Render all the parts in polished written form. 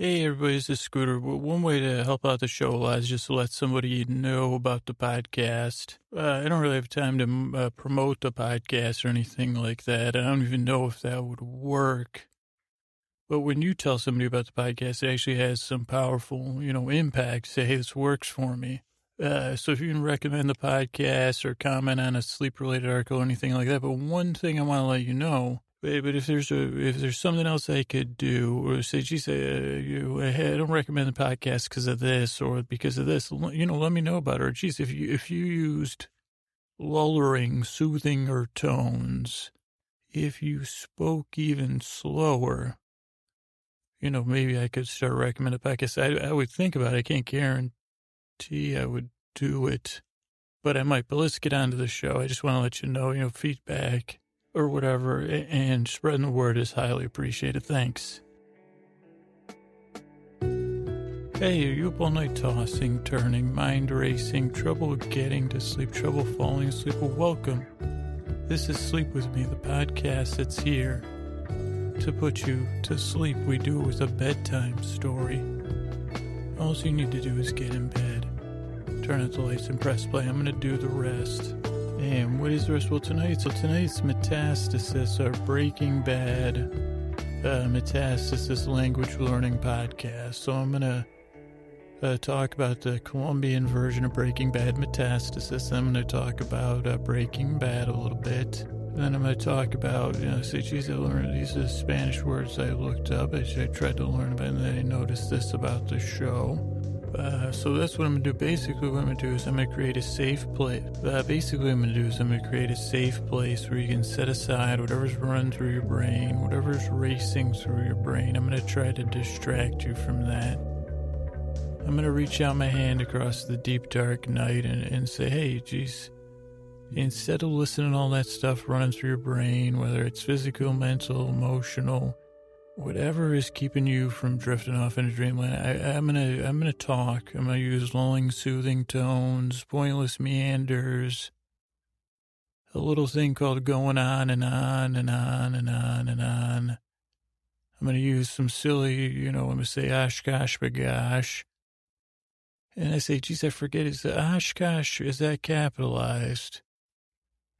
Hey everybody, this is Scooter. One way to help out the show a lot is just to let somebody know about the podcast. I don't really have time to promote the podcast or anything like that. I don't even know if that would work. But when you tell somebody about the podcast, it actually has some powerful, impact. Say, hey, this works for me. So if you can recommend the podcast or comment on a sleep-related article or anything like that. But one thing I want to let you know, but if there's something else I could do, or say, geez, I don't recommend the podcast because of this or because of this, let me know about it. Or geez, if you used lullering, soothing or tones, if you spoke even slower, maybe I could start recommending a podcast. I would think about it. I can't guarantee I would do it, but I might. But let's get on to the show. I just want to let you know, feedback or whatever, and spreading the word is highly appreciated. Thanks. Hey, are you up all night tossing, turning, mind racing, trouble getting to sleep, trouble falling asleep? Well, welcome. This is Sleep With Me, the podcast that's here to put you to sleep. We do it with a bedtime story. All you need to do is get in bed, turn out the lights, and press play. I'm going to do the rest. And what is the rest? Well, tonight's Metastasis, our Breaking Bad Metastasis language learning podcast. So I'm going to talk about the Colombian version of Breaking Bad, Metastasis. Then I'm going to talk about Breaking Bad a little bit. Then I'm going to talk about, say, geez, I learned these are Spanish words I looked up. I tried to learn about, and then I noticed this about the show. So that's what I'm going to do. Basically, what I'm going to do is I'm going to create a safe place. Where you can set aside whatever's running through your brain, whatever's racing through your brain. I'm going to try to distract you from that. I'm going to reach out my hand across the deep, dark night and say, hey, geez. Instead of listening to all that stuff running through your brain, whether it's physical, mental, emotional, whatever is keeping you from drifting off into dreamland, I'm gonna talk. I'm gonna use lulling, soothing tones, pointless meanders, a little thing called going on and on and on and on and on. I'm gonna use some silly, I'm gonna say oshkosh bagosh. And I say, geez, I forget, is the oshkosh, is that capitalized?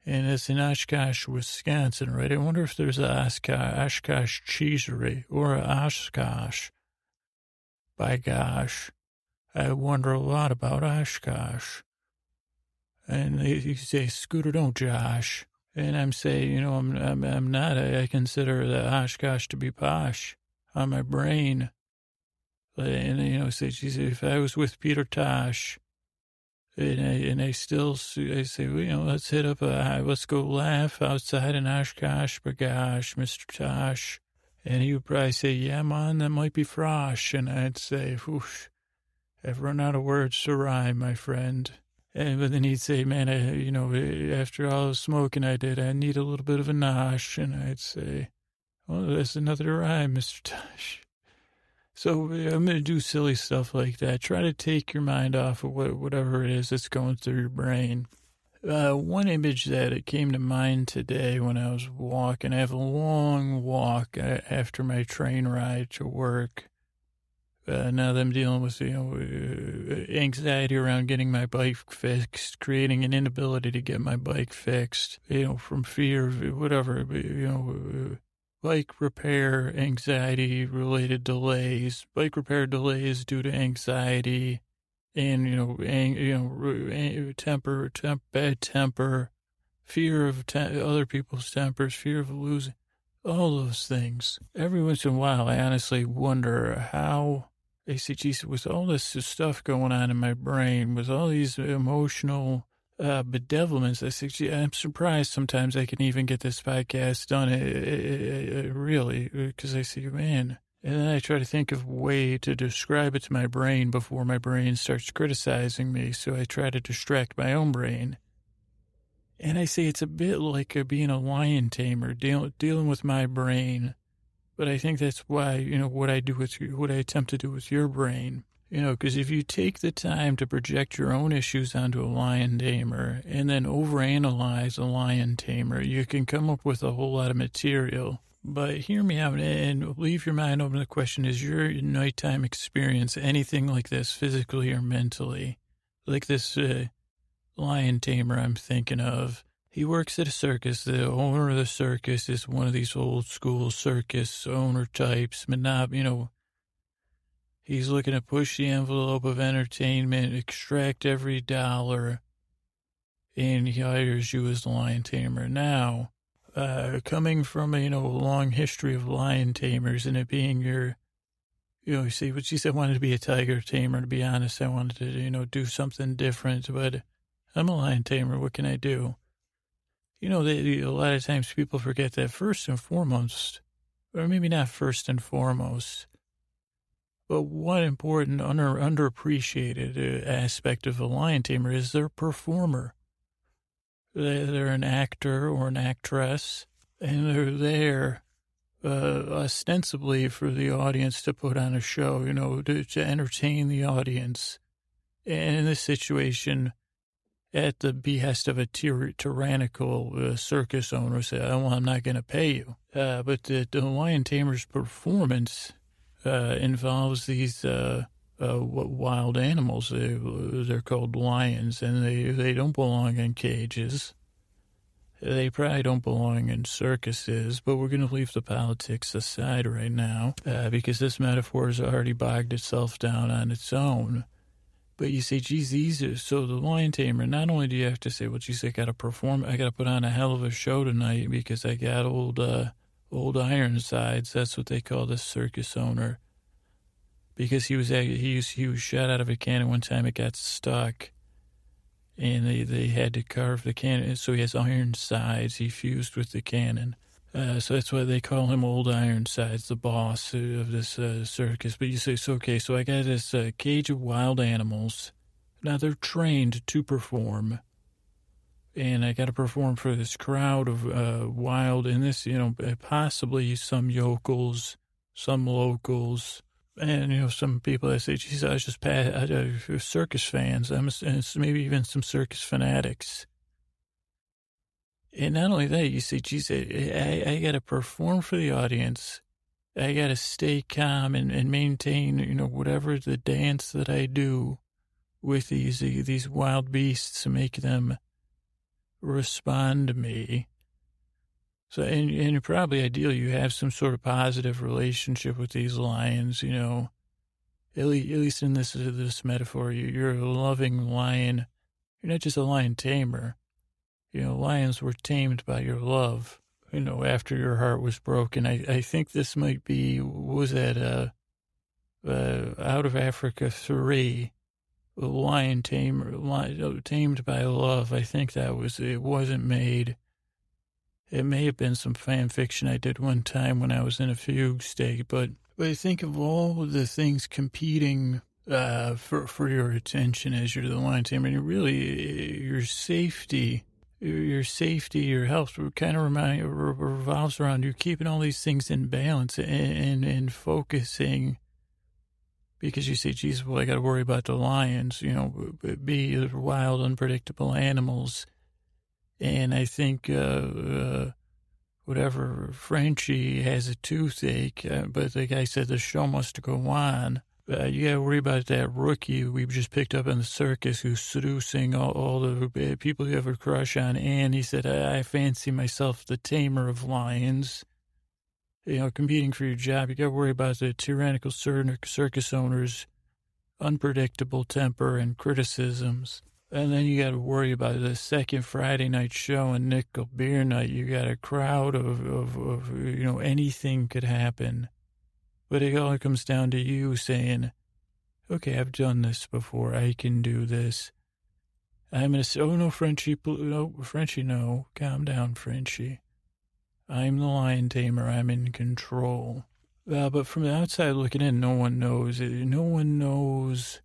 And it's in Oshkosh, Wisconsin, right? I wonder if there's an Oshkosh cheesery or an Oshkosh. By gosh, I wonder a lot about Oshkosh. And you say, Scooter, don't josh. And I'm saying, I'm not. I consider the Oshkosh to be posh on my brain. And, say, geez, if I was with Peter Tosh, And I still say, let's hit up let's go laugh outside in Oshkosh, bagosh, Mr. Tosh. And he would probably say, yeah, man, that might be frosh. And I'd say, whoosh, I've run out of words to rhyme, my friend. But then he'd say, man, after all the smoking I did, I need a little bit of a nosh. And I'd say, well, that's another rhyme, Mr. Tosh. So I'm going to do silly stuff like that. Try to take your mind off of whatever it is that's going through your brain. One image that came to mind today when I was walking, I have a long walk after my train ride to work. Now that I'm dealing with, anxiety around getting my bike fixed, creating an inability to get my bike fixed, from fear of whatever, bike repair anxiety-related delays, bike repair delays due to anxiety, and bad temper, fear of other people's tempers, fear of losing, all those things. Every once in a while, I honestly wonder how. I say, geez, with all this stuff going on in my brain, with all these emotional bedevilments, I say, gee, I'm surprised sometimes I can even get this podcast done, really, because I say, man. And then I try to think of a way to describe it to my brain before my brain starts criticizing me, so I try to distract my own brain. And I say it's a bit like being a lion tamer, dealing with my brain, but I think that's why, what I attempt to do with your brain. Because if you take the time to project your own issues onto a lion tamer and then overanalyze a lion tamer, you can come up with a whole lot of material. But hear me out and leave your mind open. The question is, your nighttime experience, anything like this, physically or mentally, like this lion tamer I'm thinking of. He works at a circus. The owner of the circus is one of these old school circus owner types, but not, you know, he's looking to push the envelope of entertainment, extract every dollar, and he hires you as the lion tamer. Now, coming from, you know, a long history of lion tamers and it being your, you know, see what she said, I wanted to be a tiger tamer. To be honest, I wanted to, you know, do something different, but I'm a lion tamer. What can I do? You know, a lot of times people forget that first and foremost, or maybe not first and foremost, but one important underappreciated aspect of a lion tamer is their performer. They're an actor or an actress, and they're there ostensibly for the audience to put on a show, you know, to entertain the audience. And in this situation, at the behest of a tyrannical circus owner, say, oh, well, I'm not going to pay you. But the lion tamer's performance involves these wild animals. They're called lions, and they don't belong in cages. They probably don't belong in circuses, but we're going to leave the politics aside right now because this metaphor has already bogged itself down on its own. But you say, geez, these are, so the lion tamer, not only do you have to say, well, geez, I got to perform, I got to put on a hell of a show tonight because I got old Ironsides, that's what they call the circus owner, because he was shot out of a cannon one time, it got stuck, and they had to carve the cannon, so he has iron sides, he fused with the cannon. So that's why they call him Old Ironsides, the boss of this circus. But you say, so, okay, so I got this cage of wild animals. Now they're trained to perform. And I got to perform for this crowd of wild, and this, you know, possibly some yokels, some locals, and, you know, some people that say, geez, I was just circus fans, and maybe even some circus fanatics. And not only that, you say, geez, I got to perform for the audience. I got to stay calm and maintain, you know, whatever the dance that I do with these wild beasts to make them respond to me. So, and probably ideally you have some sort of positive relationship with these lions, you know, at least in this metaphor, you're a loving lion. You're not just a lion tamer. You know, lions were tamed by your love, you know, after your heart was broken. I think this might be, was that Out of Africa 3, Lion Tamer, Tamed by Love. I think that was, it wasn't made. It may have been some fan fiction I did one time when I was in a fugue state, but I think of all the things competing for your attention as you're the lion tamer, and really your safety... your health kind of revolves around you keeping all these things in balance and focusing, because you say, geez, well, I got to worry about the lions, you know, be wild, unpredictable animals. And I think whatever, Frenchie has a toothache, but the guy said the show must go on. You got to worry about that rookie we just picked up in the circus who's seducing all the people you have a crush on. And he said, I fancy myself the tamer of lions. You know, competing for your job. You got to worry about the tyrannical circus owners, unpredictable temper and criticisms. And then you got to worry about the second Friday night show and nickel beer night. You got a crowd of you know, anything could happen. But it all comes down to you saying, okay, I've done this before. I can do this. I'm going to say, oh, no, Frenchie, no. Calm down, Frenchie. I'm the lion tamer. I'm in control. But from the outside looking in, no one knows. No one knows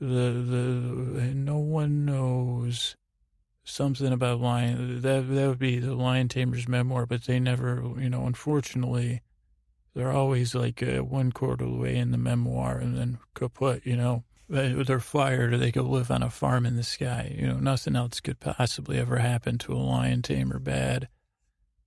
no one knows something about lion. That would be the lion tamer's memoir, but they never, you know, unfortunately... They're always like one quarter of the way in the memoir and then kaput, you know. They're fired or they go live on a farm in the sky. You know, nothing else could possibly ever happen to a lion tamer bad.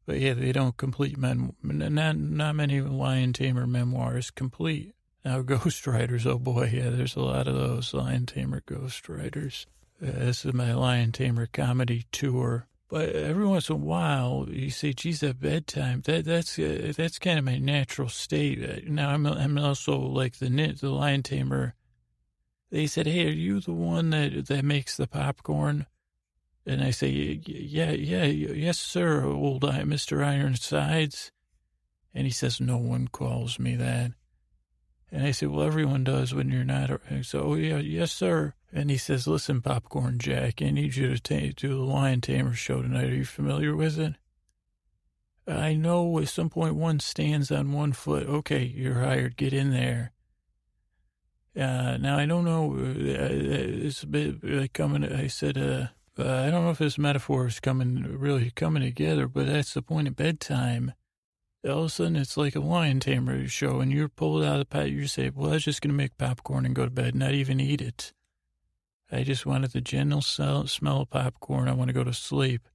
But yet they don't complete not many Lion Tamer memoirs complete. Now, ghostwriters, oh boy, yeah, there's a lot of those Lion Tamer ghostwriters. This is my Lion Tamer comedy tour. But every once in a while, you say, geez, at bedtime, that's kind of my natural state. Now, I'm also like the Lion Tamer. They said, hey, are you the one that makes the popcorn? And I say, yes, sir, old Mr. Ironsides. And he says, no one calls me that. And I say, well, everyone does when you're not. So, oh, yeah, yes, sir. And he says, listen, Popcorn Jack, I need you to do the Lion Tamer show tonight. Are you familiar with it? I know at some point one stands on one foot. Okay, you're hired. Get in there. Now, I don't know. It's a bit like coming. I said, I don't know if this metaphor is really coming together, but that's the point of bedtime. All of a sudden, it's like a Lion Tamer show, and you're pulled out of the pot. You say, well, I was just going to make popcorn and go to bed, not even eat it. I just wanted the gentle smell of popcorn. I want to go to sleep.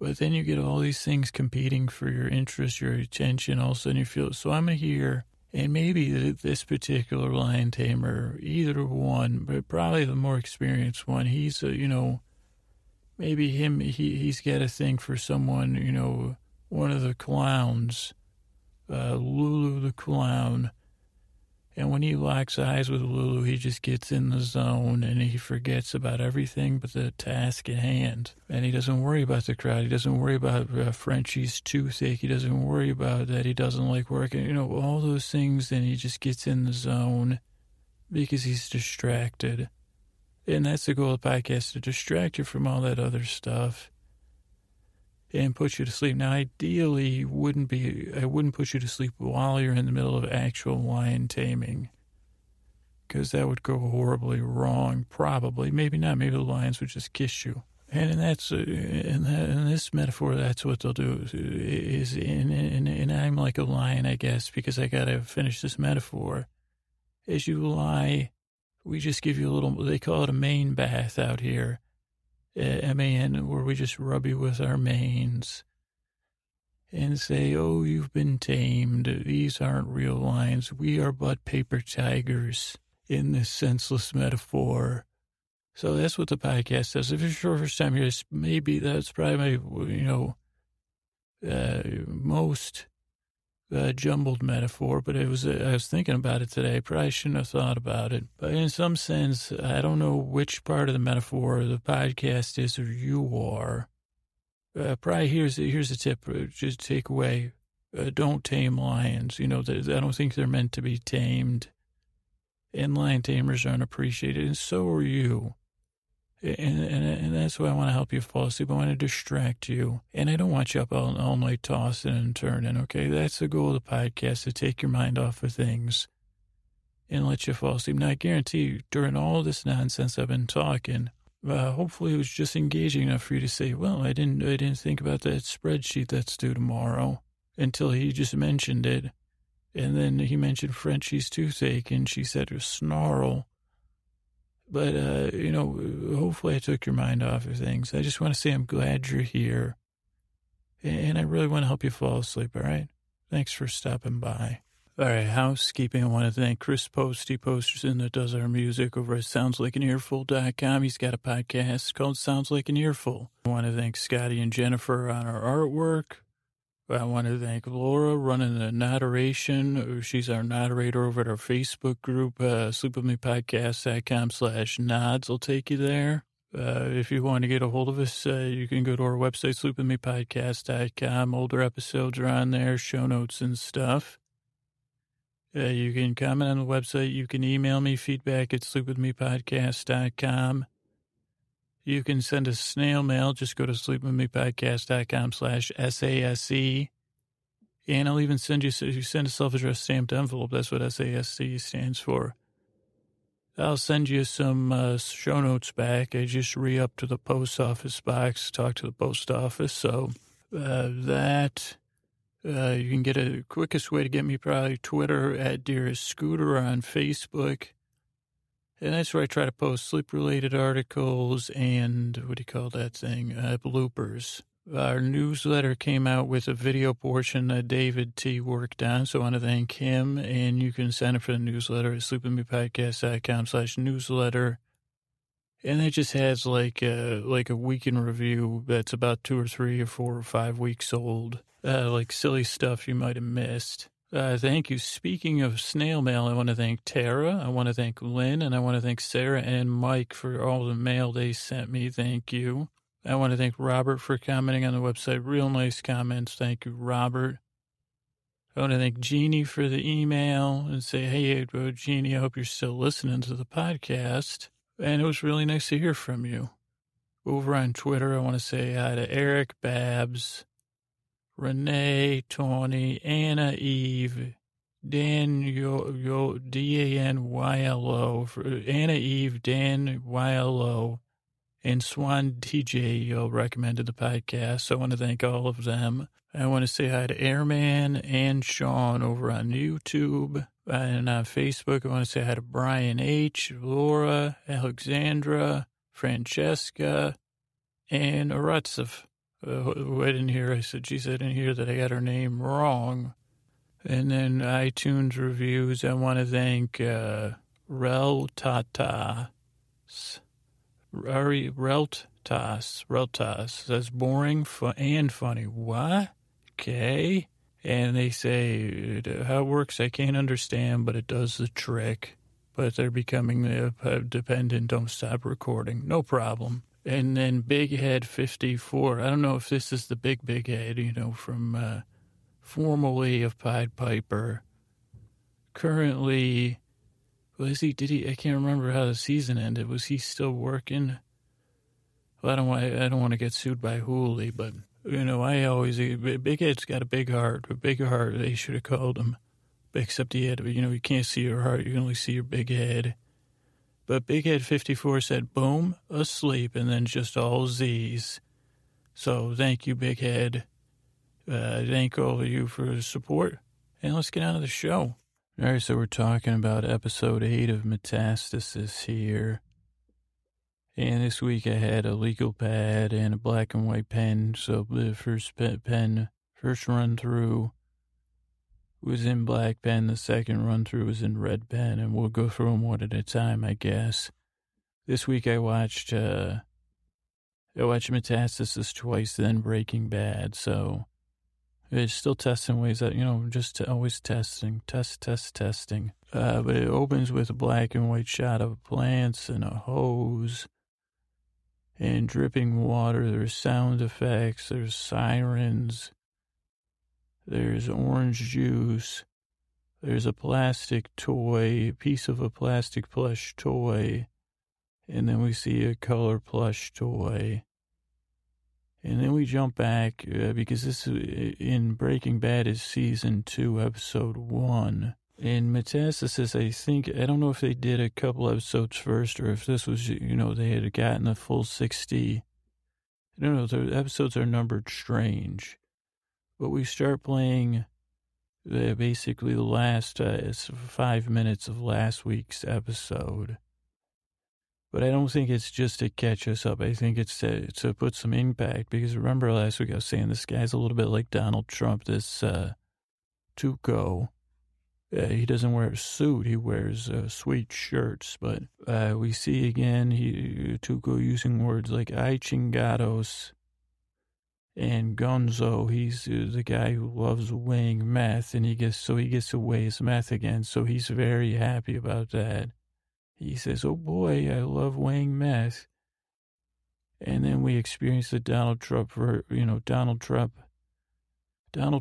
But then you get all these things competing for your interest, your attention. All of a sudden, you feel, so I'm here, and maybe this particular Lion Tamer, either one, but probably the more experienced one, he's, maybe him, he's got a thing for someone, one of the clowns, Lulu the clown. And when he locks eyes with Lulu, he just gets in the zone and he forgets about everything but the task at hand. And he doesn't worry about the crowd. He doesn't worry about Frenchie's toothache. He doesn't worry about that he doesn't like working. All those things, and he just gets in the zone because he's distracted. And that's the goal of the podcast, to distract you from all that other stuff and put you to sleep. Now, ideally, I wouldn't put you to sleep while you're in the middle of actual lion taming, because that would go horribly wrong, probably. Maybe not. Maybe the lions would just kiss you. And in this metaphor, that's what they'll do. And I'm like a lion, I guess, because I got to finish this metaphor. As you lie, we just give you a little, they call it a mane bath out here. M-A-N, where we just rub you with our manes and say, oh, you've been tamed. These aren't real lions. We are but paper tigers in this senseless metaphor. So that's what the podcast does. If it's your first time here, maybe that's probably my, most jumbled metaphor, but I was thinking about it today. I probably shouldn't have thought about it. But in some sense, I don't know which part of the metaphor the podcast is or you are. Probably here's a tip, just take away. Don't tame lions. I don't think they're meant to be tamed. And lion tamers aren't appreciated, and so are you. And that's why I want to help you fall asleep. I want to distract you. And I don't want you up all night tossing and turning, okay? That's the goal of the podcast, to take your mind off of things and let you fall asleep. Now, I guarantee you, during all this nonsense I've been talking, hopefully it was just engaging enough for you to say, well, I didn't think about that spreadsheet that's due tomorrow, until he just mentioned it. And then he mentioned Frenchie's toothache, and she said her snarl. But, hopefully I took your mind off of things. I just want to say I'm glad you're here. And I really want to help you fall asleep, all right? Thanks for stopping by. All right, housekeeping. I want to thank Chris Posterson, that does our music over at SoundsLikeAnEarful.com. He's got a podcast called Sounds Like an Earful. I want to thank Scotty and Jennifer on our artwork. I want to thank Laura running the narration. She's our narrator over at our Facebook group, sleepwithmepodcast.com/nods. I'll take you there. If you want to get a hold of us, you can go to our website, sleepwithmepodcast.com. Older episodes are on there, show notes and stuff. You can comment on the website. You can email me, feedback@sleepwithmepodcast.com. You can send us snail mail. Just go to sleepwithmepodcast.com/SASE. And I'll even send a self-addressed stamped envelope. That's what SASE stands for. I'll send you some show notes back. I just re-upped to the post office box, talked to the post office. So you can get a quickest way to get me, probably Twitter @DearestScooter, or on Facebook. And that's where I try to post sleep-related articles and, bloopers. Our newsletter came out with a video portion that David T. worked on, so I want to thank him. And you can sign up for the newsletter at sleepwithmepodcast.com/newsletter. And it just has like a week in review that's about 2 or 3 or 4 or 5 weeks old, like silly stuff you might have missed. Thank you. Speaking of snail mail, I want to thank Tara, I want to thank Lynn, and I want to thank Sarah and Mike for all the mail they sent me. Thank you. I want to thank Robert for commenting on the website. Real nice comments. Thank you, Robert. I want to thank Jeannie for the email and say, hey, Jeannie, I hope you're still listening to the podcast. And it was really nice to hear from you. Over on Twitter, I want to say hi to Eric, Babs, Renee, Tony, Anna Eve, Daniel, D-A-N-Y-L-O, Anna Eve, Dan Y-L-O, and Swan TJ recommended the podcast. So I want to thank all of them. I want to say hi to Airman and Sean over on YouTube. And on Facebook, I want to say hi to Brian H., Laura, Alexandra, Francesca, and Aratsif, who I didn't hear. I said, geez, I didn't hear that I got her name wrong. And then iTunes reviews, I want to thank Reltas. That's boring and funny. What? Okay. And they say, how it works, I can't understand, but it does the trick. But they're becoming dependent. Don't stop recording. No problem. And then BigHead54. I don't know if this is the Big Head, from formerly of Pied Piper. Currently, I can't remember how the season ended. Was he still working? Well, I don't want to get sued by Hooli, but... Big Head's got a big heart. A big heart, they should have called him. Except he had, you can't see your heart. You can only see your big head. But BigHead54 said, boom, asleep, and then just all Z's. So thank you, Big Head. Thank all of you for the support. And let's get on to the show. All right, so we're talking about episode 8 of Metastasis here. And this week I had a legal pad and a black and white pen, so the first run-through was in black pen, the second run-through was in red pen, and we'll go through them one at a time, I guess. This week I watched Metastasis twice, then Breaking Bad, so it's still testing ways that, just always testing. But it opens with a black and white shot of plants and a hose and dripping water. There's sound effects. There's sirens. There's orange juice. There's a plastic toy, a piece of a plastic plush toy. And then we see a color plush toy. And then we jump back because this in Breaking Bad is season 2, episode 1. In Metastasis, I don't know if they did a couple episodes first or if this was, they had gotten the full 60. I don't know, the episodes are numbered strange. But we start playing basically the last 5 minutes of last week's episode. But I don't think it's just to catch us up. I think it's to put some impact. Because remember last week I was saying this guy's a little bit like Donald Trump, this Tuco. He doesn't wear a suit. He wears sweet shirts. But we see again Tuco using words like ay chingados and Gonzo. He's the guy who loves weighing meth, and he gets to weigh his meth again. So he's very happy about that. He says, oh boy, I love weighing meth. And then we experience the Donald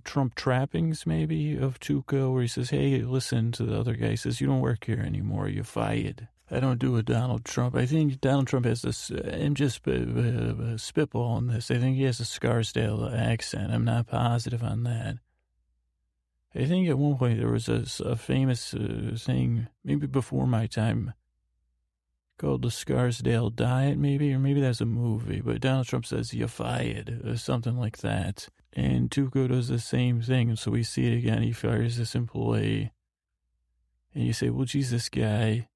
Trump trappings maybe of Tuco, where he says, hey, listen to the other guy. He says, you don't work here anymore. You're fired. I don't do a Donald Trump. I think Donald Trump has this, I'm just spitballing this. I think he has a Scarsdale accent. I'm not positive on that. I think at one point there was a famous thing, maybe before my time, called the Scarsdale Diet, maybe, or maybe that's a movie. But Donald Trump says, you're fired, or something like that. And Tuco does the same thing, and so we see it again. He fires this employee. And you say, well, geez, this guy,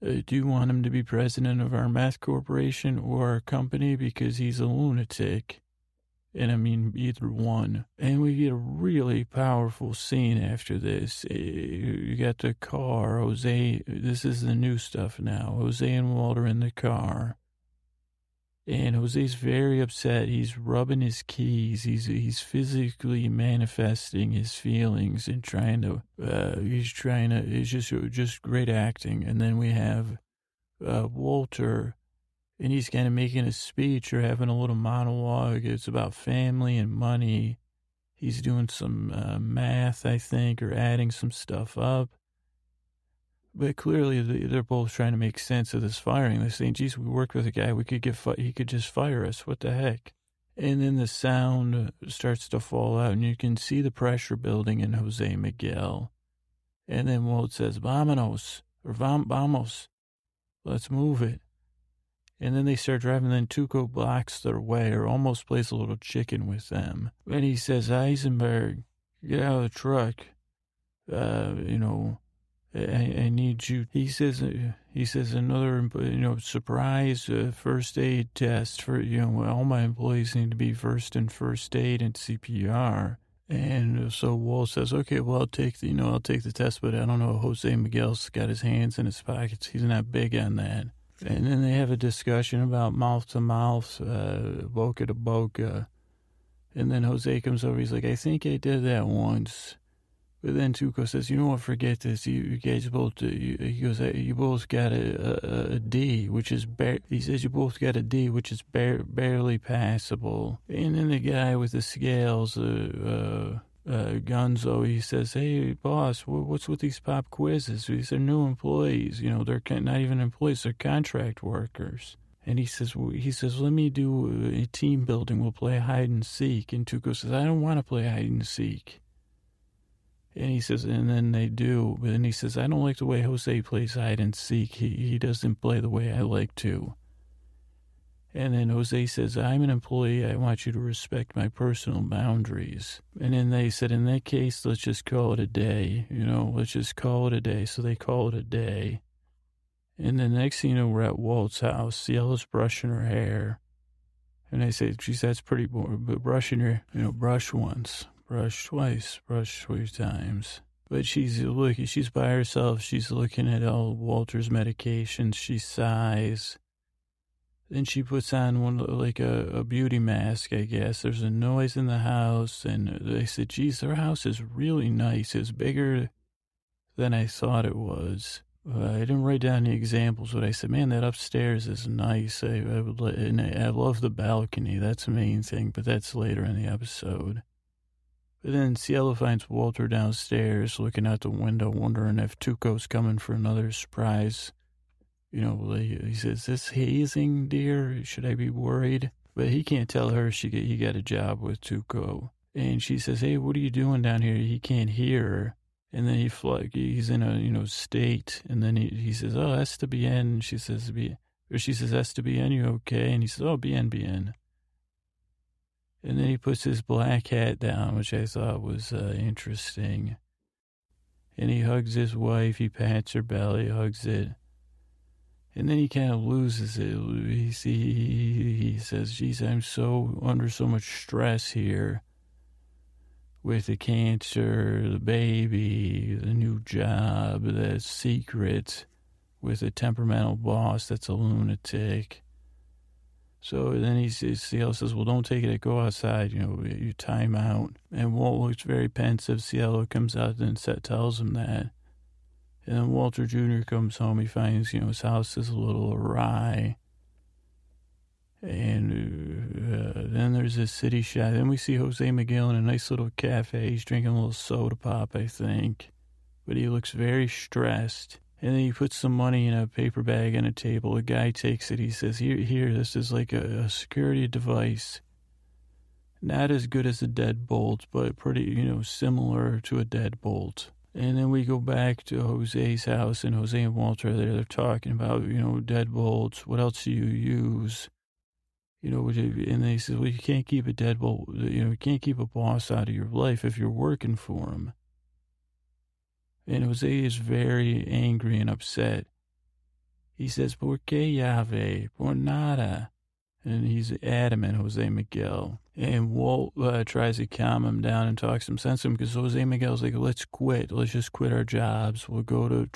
do you want him to be president of our meth corporation or our company? Because he's a lunatic. And I mean, either one. And we get a really powerful scene after this. You got the car, Jose. This is the new stuff now. Jose and Walter in the car. And Jose's very upset. He's rubbing his keys. He's physically manifesting his feelings and trying to, it's just great acting. And then we have Walter, and he's kind of making a speech or having a little monologue. It's about family and money. He's doing some math, I think, or adding some stuff up. But clearly, they're both trying to make sense of this firing. They're saying, geez, we worked with a guy. We could get he could just fire us. What the heck? And then the sound starts to fall out, and you can see the pressure building in Jose Miguel. And then Walt says, Vámonos, or Vamos. Let's move it. And then they start driving, then Tuco blocks their way, or almost plays a little chicken with them. And he says, Eisenberg, get out of the truck. I need you. He says another, surprise first aid test for, all my employees need to be versed in first aid and CPR. And so Walt says, okay, well, I'll take the test, but I don't know. Jose Miguel's got his hands in his pockets. He's not big on that. And then they have a discussion about mouth-to-mouth, boca-to-boca. And then Jose comes over. He's like, I think I did that once. But then Tuco says, you know what, forget this. You both got a D, which is barely passable. And then the guy with the scales, Gonzo, he says, hey, boss, what's with these pop quizzes? These are new employees. They're not even employees. They're contract workers. And he says, let me do a team building. We'll play hide and seek. And Tuco says, I don't want to play hide and seek. And he says, and then they do. But then he says, I don't like the way Jose plays hide and seek. He doesn't play the way I like to. And then Jose says, I'm an employee. I want you to respect my personal boundaries. And then they said, in that case, let's just call it a day. Let's just call it a day. So they call it a day. And the next thing you know, we're at Walt's house. Cielo's brushing her hair. And I say, geez, that's pretty boring. But brushing her, brush once. Brush twice, brush three times. But she's by herself. She's looking at all Walter's medications. She sighs. Then she puts on one, like a beauty mask, I guess. There's a noise in the house, and they said, geez, their house is really nice. It's bigger than I thought it was. I didn't write down any examples, but I said, man, that upstairs is nice. I love the balcony. That's the main thing, but that's later in the episode. But then Cielo finds Walter downstairs, looking out the window, wondering if Tuco's coming for another surprise. He says, this hazing, dear? Should I be worried? But he can't tell her he got a job with Tuco. And she says, hey, what are you doing down here? He can't hear her. And then he's in a, state. And then he says, oh, that's to be in. And she says, that's to be in, you okay? And he says, oh, be in. And then he puts his black hat down, which I thought was interesting. And he hugs his wife. He pats her belly, hugs it. And then he kind of loses it. He says, geez, I'm under so much stress here with the cancer, the baby, the new job, the secret, with a temperamental boss that's a lunatic. So then Cielo says, well, don't take it. Go outside, you time out. And Walt looks very pensive. Cielo comes out and tells him that. And then Walter Jr. comes home. He finds, his house is a little awry. And then there's this city shot. Then we see Jose Miguel in a nice little cafe. He's drinking a little soda pop, I think. But he looks very stressed. And then he puts some money in a paper bag on a table. A guy takes it. He says, here, this is like a security device. Not as good as a deadbolt, but pretty, similar to a deadbolt. And then we go back to Jose's house, and Jose and Walter are there. They're talking about, deadbolts. What else do you use? And they say, well, you can't keep a deadbolt. You can't keep a boss out of your life if you're working for him. And Jose is very angry and upset. He says, ¿Por qué llave? Por nada. And he's adamant, Jose Miguel. And Walt tries to calm him down and talk some sense to him, because Jose Miguel's like, let's quit. Let's just quit our jobs. We'll go to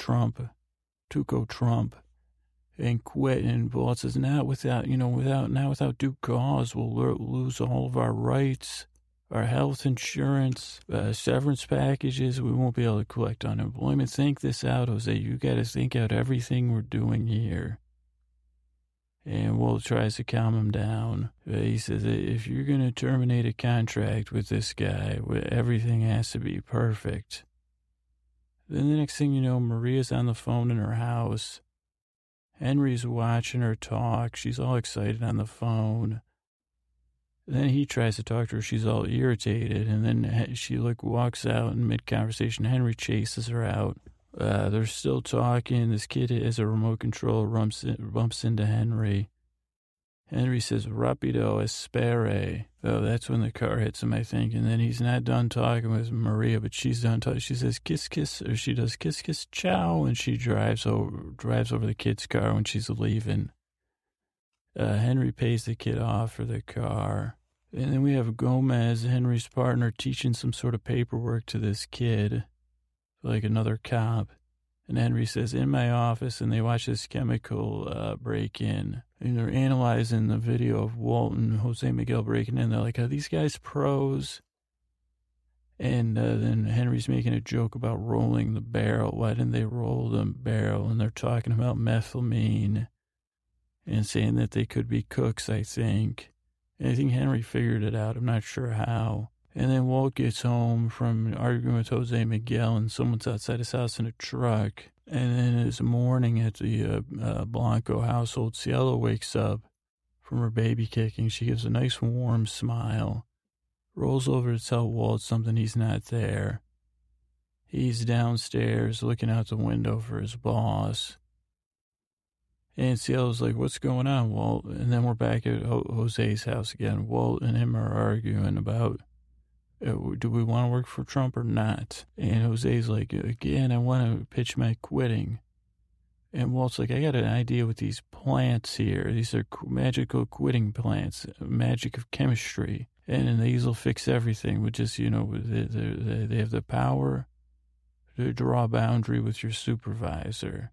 Tuco Trump, and quit. And Walt says, without due cause, we'll lose all of our rights, our health insurance, severance packages. We won't be able to collect unemployment. Think this out, Jose. You got to think out everything we're doing here. And Walt tries to calm him down. He says, if you're going to terminate a contract with this guy, everything has to be perfect. Then the next thing you know, Maria's on the phone in her house. Henry's watching her talk. She's all excited on the phone. Then he tries to talk to her. She's all irritated. And then she walks out in mid-conversation. Henry chases her out. They're still talking. This kid has a remote control, bumps into Henry. Henry says, rapido, espere. Oh, that's when the car hits him, I think. And then he's not done talking with Maria, but she's done talking. She says, kiss, kiss, or she does kiss, kiss, ciao. And she drives over the kid's car when she's leaving. Henry pays the kid off for the car. And then we have Gomez, Henry's partner, teaching some sort of paperwork to this kid, like another cop. And Henry says, in my office, and they watch this chemical break-in. And they're analyzing the video of Walt and Jose Miguel breaking in. They're like, are these guys pros? And then Henry's making a joke about rolling the barrel. Why didn't they roll the barrel? And they're talking about methylamine and saying that they could be cooks, I think. And I think Henry figured it out. I'm not sure how. And then Walt gets home from arguing with Jose Miguel, and someone's outside his house in a truck. And then it's morning at the Blanco household. Cielo wakes up from her baby kicking. She gives a nice warm smile, rolls over to tell Walt something. He's not there. He's downstairs looking out the window for his boss. And Cielo's like, what's going on, Walt? And then we're back at Jose's house again. Walt and him are arguing about, do we want to work for Trump or not? And Jose's like, again, I want to pitch my quitting. And Walt's like, I got an idea with these plants here. These are magical quitting plants, magic of chemistry. And these will fix everything. With just, they have the power to draw a boundary with your supervisor.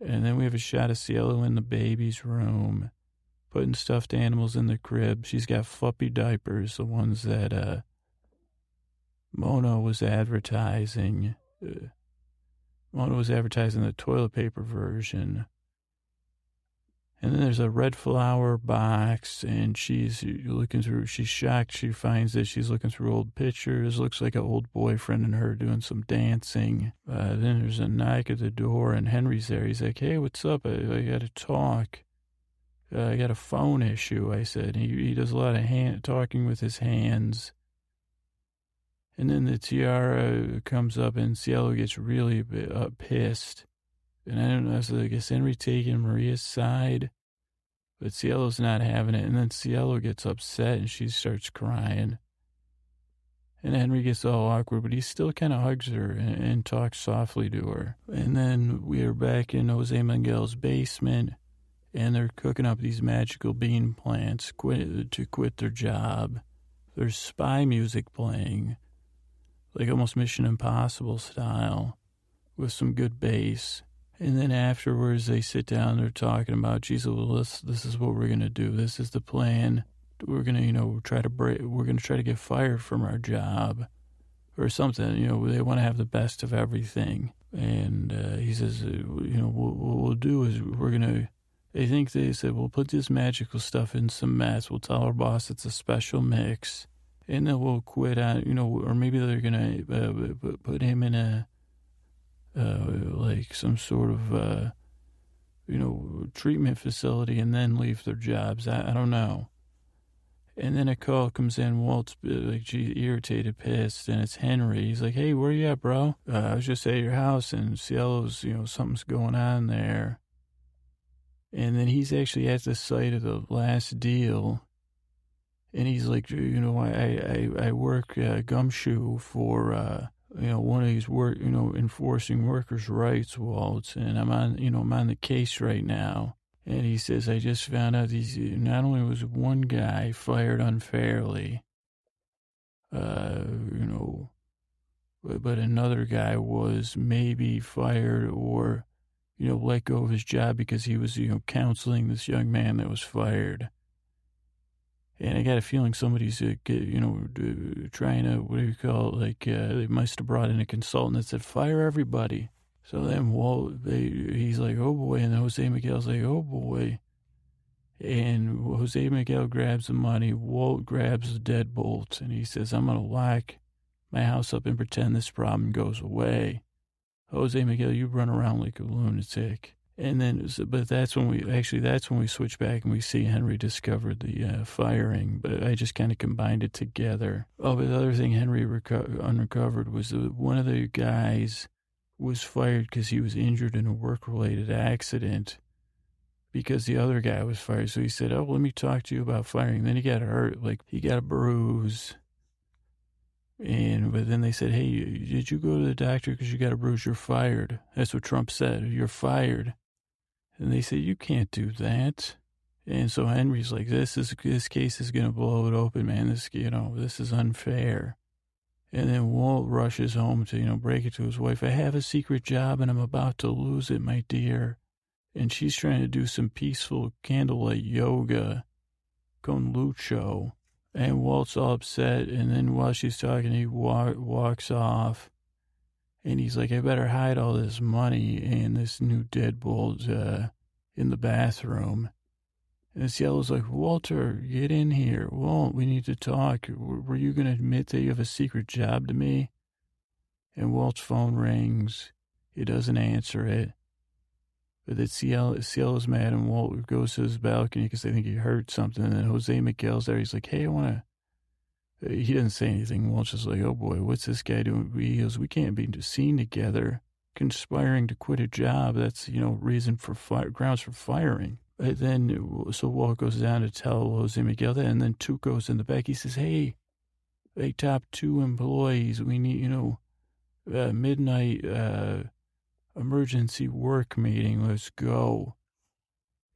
And then we have a shot of Cielo in the baby's room, putting stuffed animals in the crib. She's got fluffy diapers, the ones that, Mona was advertising. Mona was advertising the toilet paper version. And then there's a red flower box, and she's looking through. She's shocked. She finds that she's looking through old pictures. Looks like an old boyfriend and her doing some dancing. Then there's a knock at the door, and Henry's there. He's like, hey, what's up? I got to talk. I got a phone issue, I said. He does a lot of talking with his hands. And then the tiara comes up, and Cielo gets really pissed. And I don't know, so I guess Henry taking Maria's side, but Cielo's not having it. And then Cielo gets upset, and she starts crying. And Henry gets all awkward, but he still kind of hugs her and talks softly to her. And then we are back in Jose Miguel's basement, and they're cooking up these magical bean plants to quit their job. There's spy music playing, like almost Mission Impossible style, with some good bass. And then afterwards, they sit down, they're talking about, geez, well, this is what we're going to do. This is the plan. We're going to, we're going to try to get fired from our job or something. They want to have the best of everything. And he says, what we'll do is we're going to, they think they said, we'll put this magical stuff in some mess. We'll tell our boss it's a special mix. And then we'll quit on, or maybe they're going to put him in a, some sort of, treatment facility and then leave their jobs. I don't know. And then a call comes in. Walt's irritated, pissed, and it's Henry. He's like, hey, where you at, bro? I was just at your house, and Cielo's, something's going on there. And then he's actually at the site of the last deal. And he's like, I work gumshoe for, one of these enforcing workers' rights, Walt, and I'm on the case right now. And he says, I just found out these, not only was one guy fired unfairly, but another guy was maybe fired or, let go of his job because he was, counseling this young man that was fired. And I got a feeling somebody's, trying to, they must have brought in a consultant that said, fire everybody. So then Walt, he's like, oh boy. And Jose Miguel's like, oh boy. And Jose Miguel grabs the money. Walt grabs the deadbolt and he says, I'm going to lock my house up and pretend this problem goes away. Jose Miguel, you run around like a lunatic. And then, but that's when we switch back and we see Henry discovered the firing. But I just kind of combined it together. Oh, but the other thing Henry uncovered was that one of the guys was fired because he was injured in a work-related accident because the other guy was fired. So he said, oh, well, let me talk to you about firing. Then he got hurt, like he got a bruise. But then they said, hey, did you go to the doctor because you got a bruise? You're fired. That's what Trump said. You're fired. And they said, you can't do that. And so Henry's like, this case is going to blow it open, man. This is unfair. And then Walt rushes home to, break it to his wife. I have a secret job and I'm about to lose it, my dear. And she's trying to do some peaceful candlelight yoga, con lucho. And Walt's all upset. And then while she's talking, he walks off. And he's like, I better hide all this money and this new deadbolt in the bathroom. And Cielo's like, Walter, get in here. Walt, we need to talk. Were you going to admit that you have a secret job to me? And Walt's phone rings. He doesn't answer it. But then Cielo's mad, and Walt goes to his balcony because they think he heard something. And then Jose Miguel's there. He's like, hey, I want to... He doesn't say anything. Walt's just like, oh, boy, what's this guy doing? He goes, we can't be seen together. Conspiring to quit a job, that's, reason for grounds for firing. And then, so Walt goes down to tell Jose Miguel that, and then Tuco's in the back. He says, hey, top two employees, we need, midnight emergency work meeting, let's go.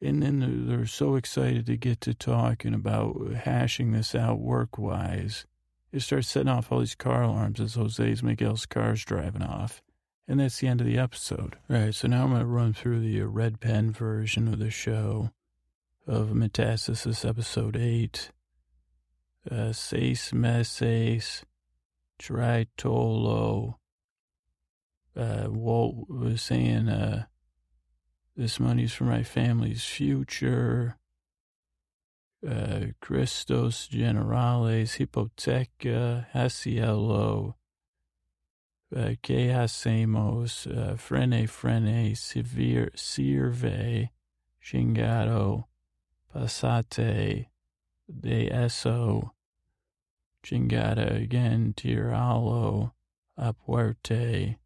And then they're so excited to get to talking about hashing this out work-wise. It starts setting off all these car alarms as Jose Miguel's car's driving off. And that's the end of the episode. All right, so now I'm going to run through the red pen version of the show of Metastasis Episode 8. Seis meses, tritolo. Walt was saying, this money's for my family's future. Christos generales, hipoteca, hacielo. Que hacemos, frene, sirve, chingado, pasate, de eso, chingada again, tiralo, a puerte,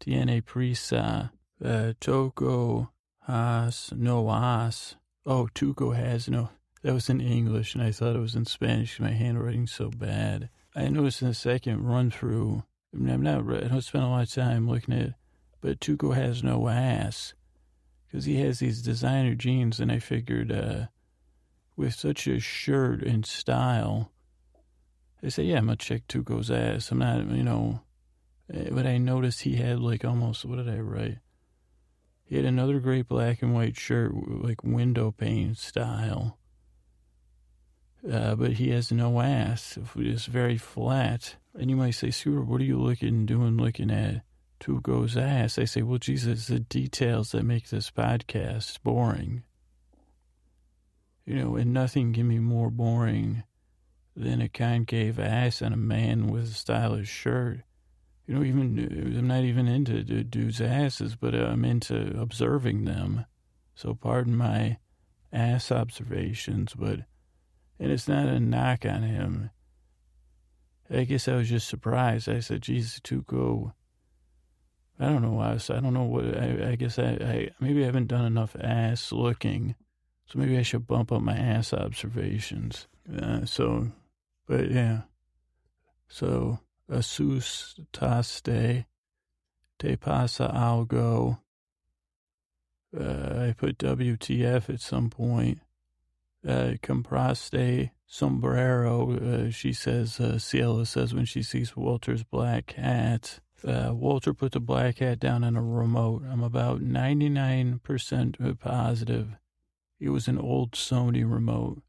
tiene prisa, Tuco has, no has. Oh, Tuco has no. That was in English, and I thought it was in Spanish because my handwriting's so bad. I noticed in the second run-through, I don't spend a lot of time looking at it, but Tuco has no ass because he has these designer jeans, and I figured with such a shirt and style, I said, yeah, I'm going to check Tuco's ass. I'm not, but I noticed he had what did I write? He had another great black and white shirt, like window pane style, but he has no ass. It's very flat. And you might say, Scooter, what are you looking at Tuco's ass? I say, well, Jesus, it's the details that make this podcast boring. And nothing can be more boring than a concave ass and a man with a stylish shirt. I'm not even into dudes' asses, but I'm into observing them. So pardon my ass observations, and it's not a knock on him. I guess I was just surprised. I said, "Jesus, Tuco." I don't know why. I don't know what. I guess I maybe I haven't done enough ass looking, so maybe I should bump up my ass observations. So asustaste, te pasa algo, I put WTF at some point. Compraste sombrero, she says, Cielo says when she sees Walter's black hat. Walter put the black hat down on a remote. I'm about 99% positive. It was an old Sony remote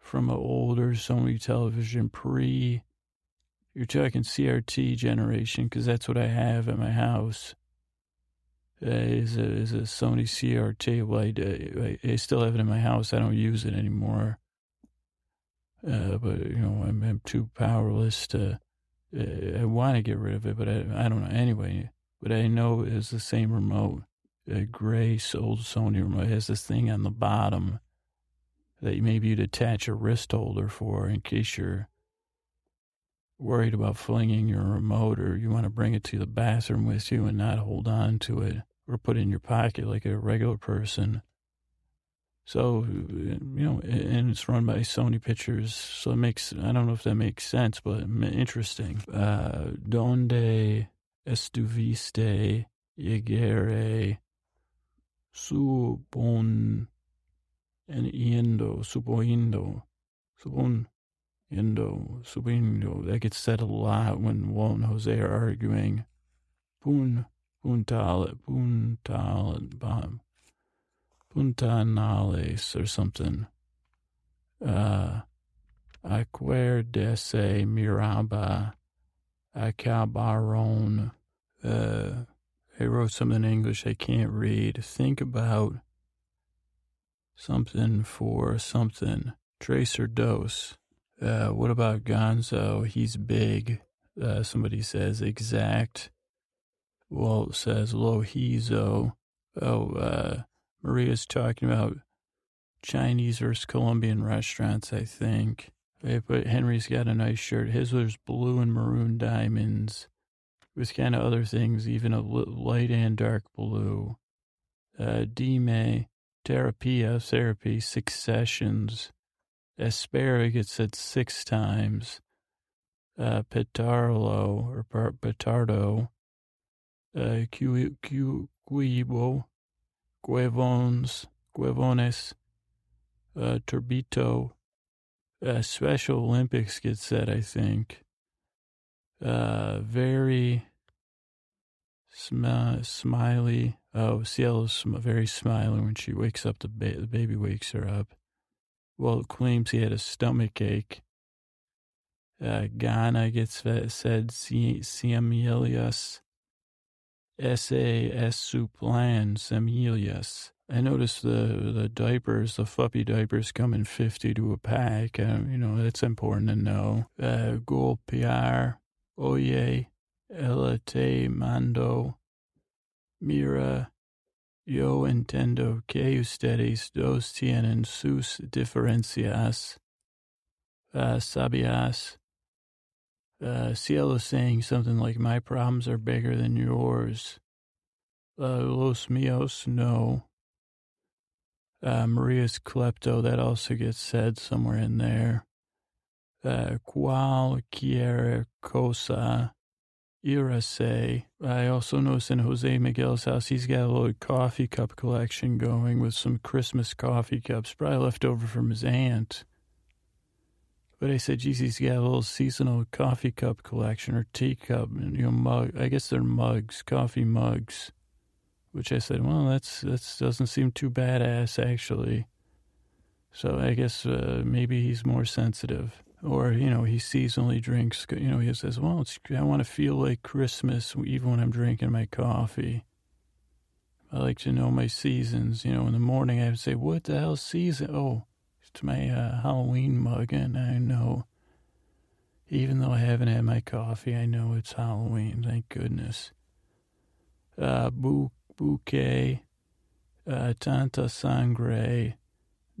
from an older Sony television pre... You're talking CRT generation, because that's what I have at my house. Is a Sony CRT. Well, I still have it in my house. I don't use it anymore. But, you know, I'm too powerless to... I want to get rid of it, but I don't know. Anyway, but I know it's the same remote. A gray old Sony remote. It has this thing on the bottom that maybe you'd attach a wrist holder for in case you're worried about flinging your remote, or you want to bring it to the bathroom with you and not hold on to it or put it in your pocket like a regular person. So, you know, and it's run by Sony Pictures, so it makes, I don't know if that makes sense, but interesting. Donde estuviste ayer suponiendo, that gets said a lot when Walt and Jose are arguing. Puntanales or something. Acuérdese miraba acabaron. I wrote something in English I can't read. Think about something for something. Tracer dose. What about Gonzo? He's big. Somebody says exact. Walt says lojizo. Maria's talking about Chinese versus Colombian restaurants, I think. But Henry's got a nice shirt. His was blue and maroon diamonds with kind of other things, even a light and dark blue. Dime, therapy, 6 sessions. Asparagus said 6 times. Petardo, Cuibo. Guevones, Turbito, Special Olympics gets said, I think. Very smiley. Oh, Cielo's very smiley when she wakes up. The baby wakes her up. Well, it claims he had a stomach ache. Ghana gets said, Siamelius. S.A.S. Suplan, Semelius. I noticed the diapers, the fluffy diapers come in 50 to a pack. You know, that's important to know. Golpear, Oye, Ella Te Mando, Mira, Yo Entendo Que Ustedes Dos Tienen Sus Diferencias, Sabias. Cielo's saying something like, my problems are bigger than yours. Los mios, no. Maria's klepto, that also gets said somewhere in there. Cualquier cosa, irase. I also noticed in Jose Miguel's house, he's got a little coffee cup collection going with some Christmas coffee cups, probably left over from his aunt. But I said, geez, he's got a little seasonal coffee cup collection or teacup, you know, mug. I guess they're mugs, coffee mugs, which I said, well, that's doesn't seem too badass, actually. So I guess maybe he's more sensitive. Or, you know, he seasonally drinks, you know, he says, well, I want to feel like Christmas even when I'm drinking my coffee. I like to know my seasons. You know, in the morning I would say, what the hell season? Oh. It's my Halloween mug, and I know, even though I haven't had my coffee, I know it's Halloween, thank goodness. Bouquet, Tanta Sangre,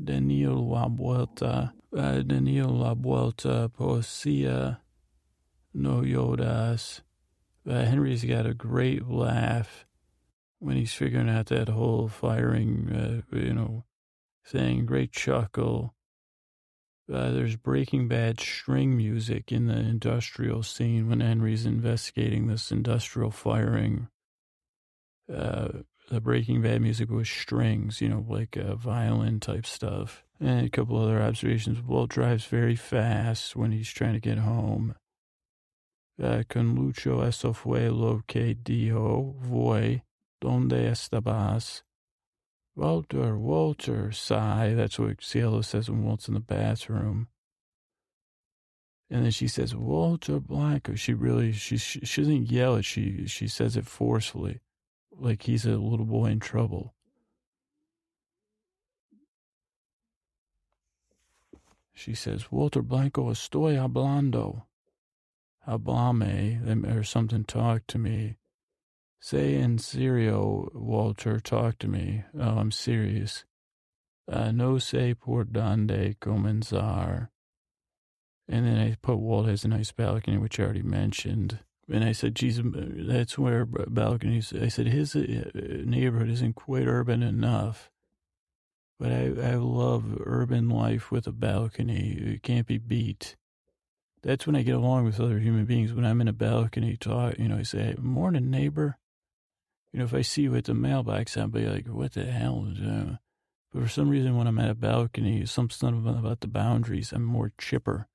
Daniel La Vuelta, Poesia, No Yodas. Henry's got a great laugh when he's figuring out that whole firing, you know, thing, great chuckle. There's Breaking Bad string music in the industrial scene when Henry's investigating this industrial firing. the Breaking Bad music with strings, you know, like violin type stuff. And a couple other observations. Walt drives very fast when he's trying to get home. Con Lucho eso fue lo que dijo. Voy. Donde estabas? Walter, Walter, sigh. That's what Cielo says when Walt's in the bathroom. And then she says, Walter Blanco. She really, she doesn't yell it. She says it forcefully, like he's a little boy in trouble. She says, Walter Blanco, estoy hablando. Hablame, or something, talk to me. Say in serio, Walter, talk to me. Oh, I'm serious. No sé por dónde comenzar. And then I put Walt has a nice balcony, which I already mentioned. And I said, geez, that's where balconies, I said, his neighborhood isn't quite urban enough. But I love urban life with a balcony. It can't be beat. That's when I get along with other human beings. When I'm in a balcony talk, you know, I say, morning, neighbor. You know, if I see you at the mailbox, I'll be like, what the hell? But for some reason, when I'm at a balcony, something about the boundaries, I'm more chipper.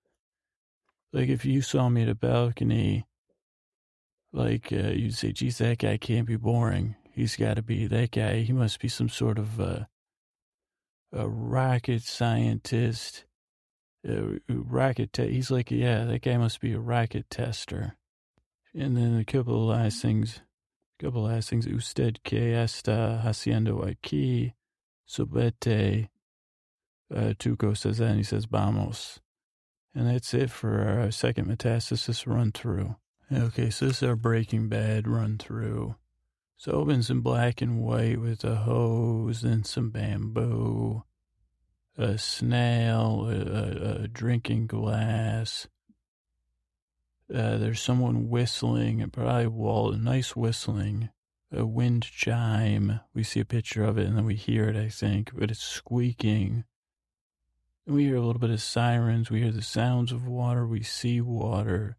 Like, if you saw me at a balcony, like, you'd say, geez, that guy can't be boring. He's got to be that guy. He must be some sort of a rocket scientist, He's like, yeah, that guy must be a rocket tester. And then a couple of last things, usted que está haciendo aquí, subete. Tuco says that, and he says, vamos. And that's it for our second Metastasis run-through. Okay, so this is our Breaking Bad run-through. So it opens in black and white with a hose and some bamboo, a snail, a drinking glass. There's someone whistling, probably Walt, nice whistling, a wind chime. We see a picture of it, and then we hear it, I think, but it's squeaking. We hear a little bit of sirens. We hear the sounds of water. We see water.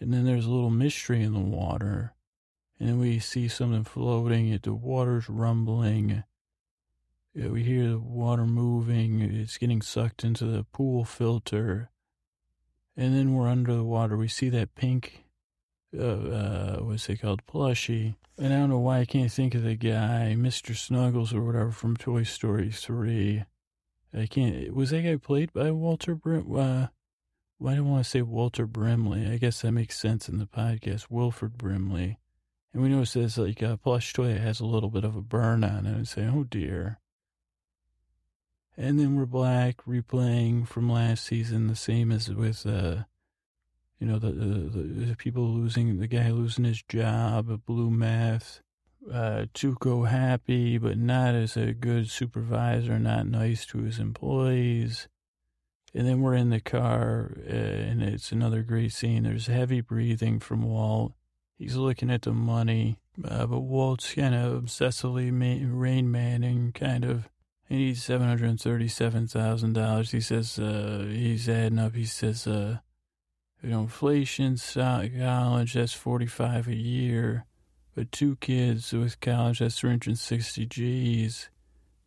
And then there's a little mystery in the water. And then we see something floating. The water's rumbling. We hear the water moving. It's getting sucked into the pool filter. And then we're under the water. We see that pink, what's it called, plushie. And I don't know why I can't think of the guy, Mr. Snuggles or whatever from Toy Story 3. I can't, was that guy played by Walter Brimley? Well, I don't want to say Walter Brimley. I guess that makes sense in the podcast. Wilford Brimley. And we notice this, like, a plush toy has a little bit of a burn on it. And say, oh, dear. And then we're black, replaying from last season, the same as with, you know, the people losing, the guy losing his job, blue meth. Tuco happy, but not as a good supervisor, not nice to his employees. And then we're in the car, and it's another great scene. There's heavy breathing from Walt. He's looking at the money, but Walt's kind of obsessively Rain Manning, kind of. He needs $737,000. He says, he's adding up. He says, you know, inflation, college, that's $45 a year. But two kids with college, that's 360 G's.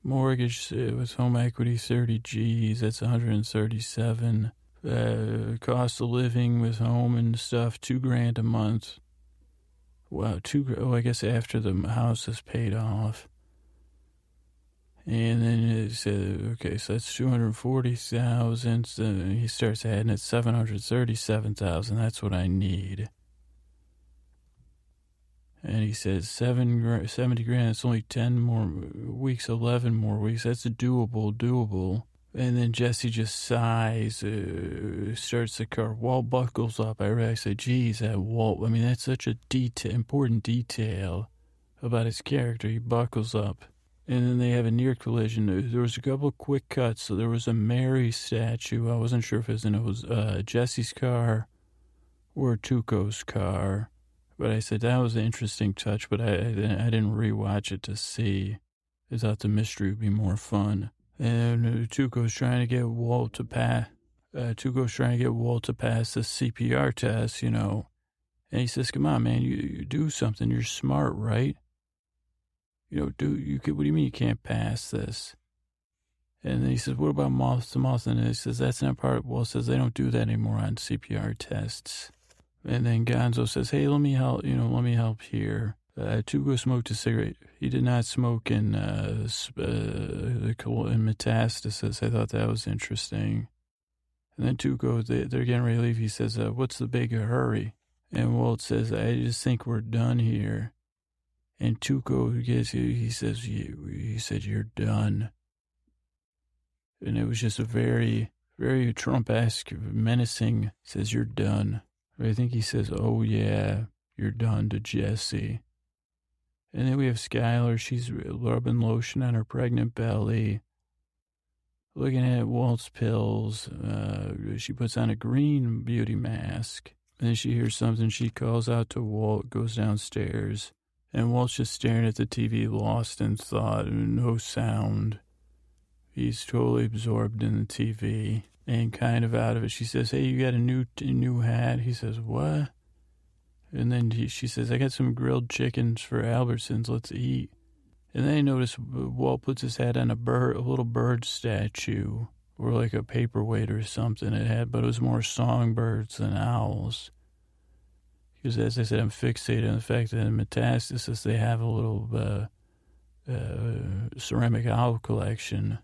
Mortgage with home equity, 30 G's, that's 137. Cost of living with home and stuff, $2,000 a month. Wow, I guess after the house is paid off. And then it said, okay, so that's 240,000. So he starts adding it, 737,000. That's what I need. And he says, $70,000, it's only 10 more weeks, 11 more weeks. That's doable. And then Jesse just sighs, starts the car. Walt buckles up. I say, geez, that Walt. I mean, that's such a important detail about his character. He buckles up. And then they have a near collision. There was a couple quick cuts. So there was a Mary statue. I wasn't sure if it was Jesse's car or Tuco's car. But I said, that was an interesting touch, but I didn't rewatch it to see. I thought the mystery would be more fun. And Tuco's trying to get Walt to pass the CPR test, you know. And he says, come on, man, you do something. You're smart, right? You know, dude, what do you mean you can't pass this? And then he says, what about mouth to mouth? And he says, that's not part of it. Walt says, they don't do that anymore on CPR tests. And then Gonzo says, hey, let me help, let me help here. Tuco smoked a cigarette. He did not smoke in Metastasis. I thought that was interesting. And then Tuco, they're getting ready to leave. He says, what's the big hurry? And Walt says, I just think we're done here. And Tuco gets you, he said, you're done. And it was just a very, very Trump-esque, menacing, says, you're done. I think he says, oh, yeah, you're done to Jesse. And then we have Skylar. She's rubbing lotion on her pregnant belly, looking at Walt's pills. She puts on a green beauty mask. And then she hears something. She calls out to Walt, goes downstairs. And Walt's just staring at the TV, lost in thought, no sound. He's totally absorbed in the TV and kind of out of it. She says, hey, you got a new hat? He says, what? And then she says, I got some grilled chickens for Albertsons. Let's eat. And then I notice Walt puts his hat on a little bird statue or like a paperweight or something it had, but it was more songbirds than owls. Because, as I said, I'm fixated on the fact that in Metastasis they have a little ceramic owl collection.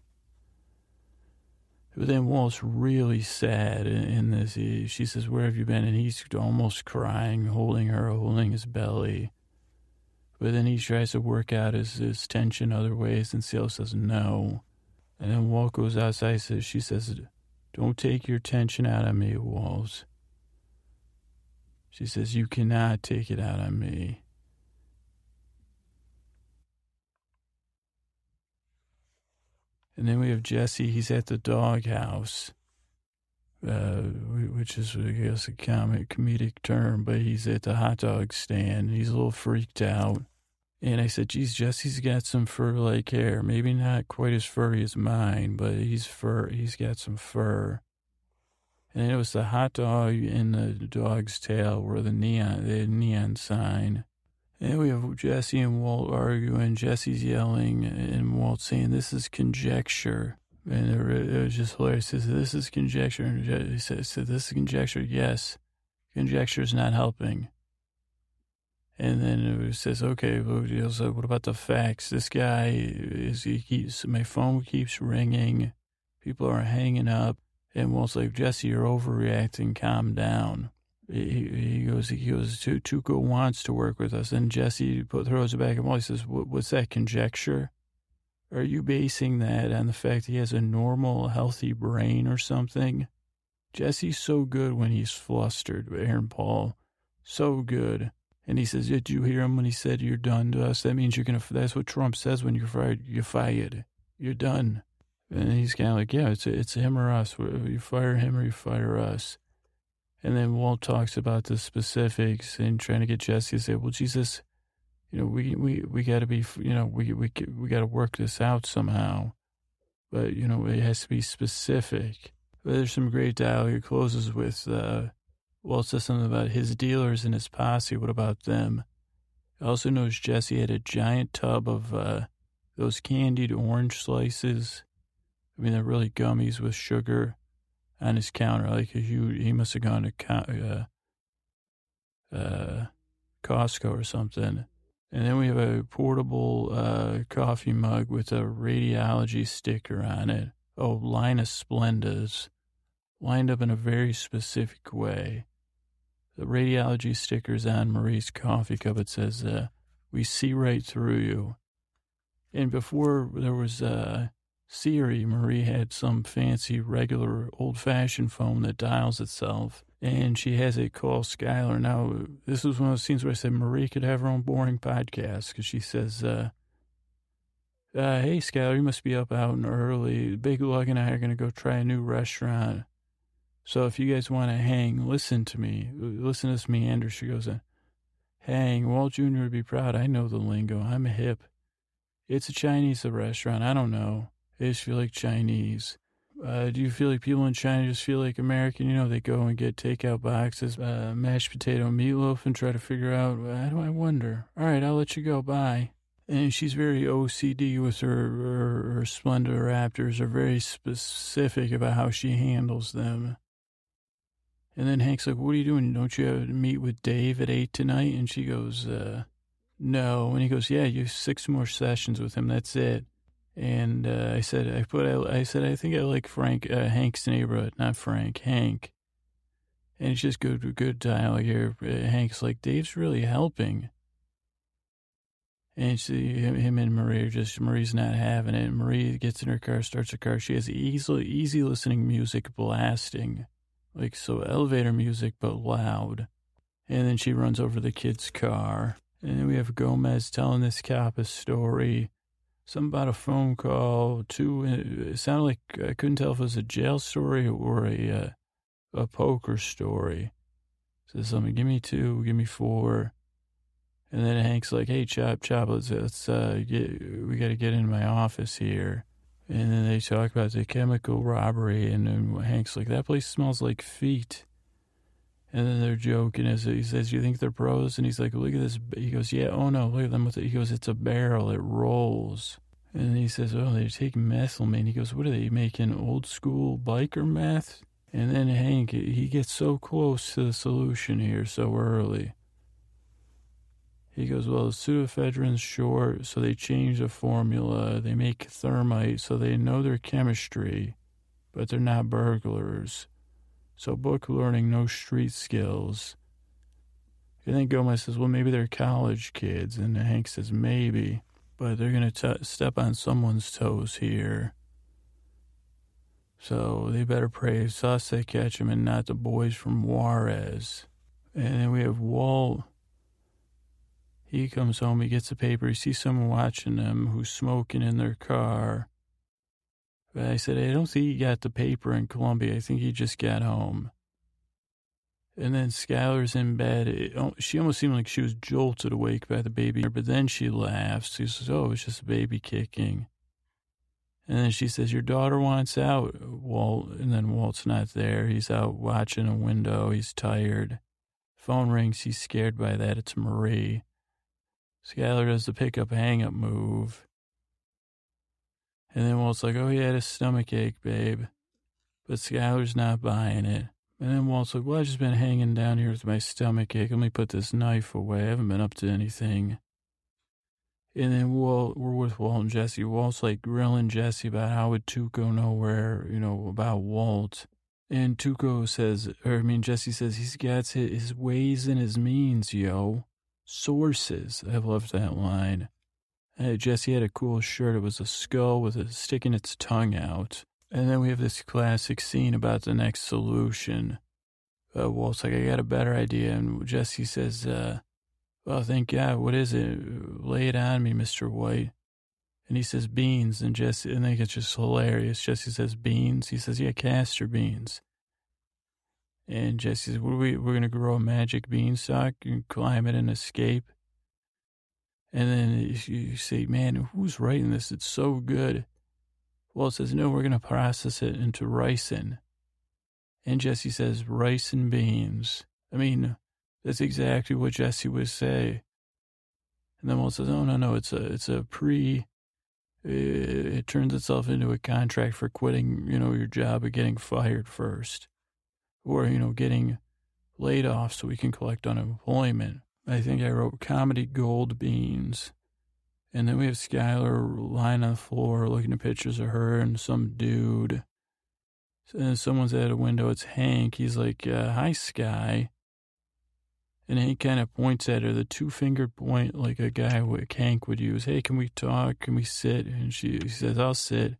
But then Walt's really sad in this. She says, where have you been? And he's almost crying, holding her, holding his belly. But then he tries to work out his tension other ways, and Cielo says, no. And then Walt goes outside. She says, don't take your tension out on me, Walt. She says, you cannot take it out on me. And then we have Jesse. He's at the doghouse, which is, I guess, a comedic term, but he's at the hot dog stand. He's a little freaked out. And I said, geez, Jesse's got some fur-like hair. Maybe not quite as furry as mine, but he's got some fur. And it was the hot dog and the dog's tail were the neon sign. And we have Jesse and Walt arguing. Jesse's yelling and Walt saying, this is conjecture. And it was just hilarious. He said, this is conjecture. And he said, this is conjecture. Yes, conjecture is not helping. And then it says, okay, so what about the facts? This guy, my phone keeps ringing. People are hanging up. And Walt's like, Jesse, you're overreacting. Calm down. He goes. Tuco wants to work with us. And Jesse throws it back at Walt. He says, what's that, conjecture? Are you basing that on the fact he has a normal, healthy brain or something? Jesse's so good when he's flustered, Aaron Paul. So good. And he says, did you hear him when he said, you're done to us? That means you're going to, that's what Trump says when you're fired. You're fired. You're done. And he's kind of like, yeah, it's him or us. You fire him or you fire us. And then Walt talks about the specifics and trying to get Jesse to say, well, Jesus, we got to be, we got to work this out somehow. But, it has to be specific. But there's some great dialogue. It closes with, Walt says something about his dealers and his posse. What about them? I also noticed Jesse had a giant tub of those candied orange slices. They're really gummies with sugar on his counter. Like a huge, he must have gone to Costco or something. And then we have a portable coffee mug with a radiology sticker on it. Oh, Linus Splendas, lined up in a very specific way. The radiology sticker's on Marie's coffee cup. It says, we see right through you. And before there was... Siri, Marie had some fancy, regular, old-fashioned phone that dials itself, and she has it call Skylar. Now, this is one of those scenes where I said Marie could have her own boring podcast, because she says, hey, Skylar, you must be up out and early. Big Lug and I are going to go try a new restaurant. So if you guys want to hang, listen to me. Listen to this meander. She goes, hang. Walt Jr. would be proud. I know the lingo. I'm hip. It's a Chinese restaurant. I don't know. They just feel like Chinese. Do you feel like people in China just feel like American? They go and get takeout boxes, mashed potato meatloaf, and try to figure out, I wonder. All right, I'll let you go. Bye. and she's very OCD with her splendoraptors, are very specific about how she handles them. And then Hank's like, what are you doing? Don't you have to meet with Dave at 8 tonight? And she goes, no. And he goes, yeah, you have 6 more sessions with him. That's it. And I said, I think I like Hank's neighborhood, not Frank, Hank. And it's just good dialogue here. Hank's like, Dave's really helping. And him and Marie are just, Marie's not having it. Marie gets in her car, starts her car. She has easy listening music blasting. Like, so elevator music, but loud. And then she runs over the kid's car. And then we have Gomez telling this cop a story. Something about a phone call. It sounded like, I couldn't tell if it was a jail story or a poker story. Says something, give me 2, give me 4. And then Hank's like, hey, Chop, we got to get into my office here. And then they talk about the chemical robbery, and then Hank's like, that place smells like feet. And then they're joking. He says, you think they're pros? And he's like, look at this. He goes, yeah, oh no, look at them with it. He goes, it's a barrel, it rolls. And then he says, oh, they take methylamine. He goes, what are they making, old school biker meth? And then Hank, he gets so close to the solution here so early. He goes, well, the pseudoephedrine's short, so they change the formula. They make thermite, so they know their chemistry, but they're not burglars. So book learning, no street skills. And then Gomez says, well, maybe they're college kids. And Hank says, maybe, but they're going to step on someone's toes here. So they better pray it's us they catch him and not the boys from Juarez. And then we have Walt. He comes home, he gets the paper, he sees someone watching them who's smoking in their car. But I said, I don't think he got the paper in Columbia. I think he just got home. And then Skylar's in bed. She almost seemed like she was jolted awake by the baby, but then she laughs. She says, oh, it's just a baby kicking. And then she says, your daughter wants out, Walt. And then Walt's not there. He's out watching a window. He's tired. Phone rings. He's scared by that. It's Marie. Skylar does the pick-up, hang-up move. And then Walt's like, oh, he had a stomachache, babe. But Skylar's not buying it. And then Walt's like, well, I've just been hanging down here with my stomachache. Let me put this knife away. I haven't been up to anything. And then we're with Walt and Jesse. Walt's like grilling Jesse about how would Tuco know where, about Walt. And Jesse says, he's got his ways and his means, yo. Sources. I love that line. Jesse had a cool shirt. It was a skull with it sticking its tongue out. And then we have this classic scene about the next solution. Walt's like, I got a better idea. And Jesse says, well, thank God. What is it? Lay it on me, Mr. White. And he says, beans. And Jesse, and I think it's just hilarious. Jesse says, beans. He says, yeah, castor beans. And Jesse says, we're going to grow a magic beanstalk and climb it and escape. And then you say, man, who's writing this? It's so good. Walt says, no, we're going to process it into ricin. And Jesse says, ricin beans. I mean, that's exactly what Jesse would say. And then Walt says, oh, no, it turns itself into a contract for quitting, your job or getting fired first. Or, getting laid off so we can collect unemployment. I think I wrote comedy gold beans. And then we have Skylar lying on the floor looking at pictures of her and some dude. And someone's at a window. It's Hank. He's like, hi, Sky. And Hank kind of points at her, the two-fingered point like a guy like Hank would use. Hey, can we talk? Can we sit? And she says, I'll sit.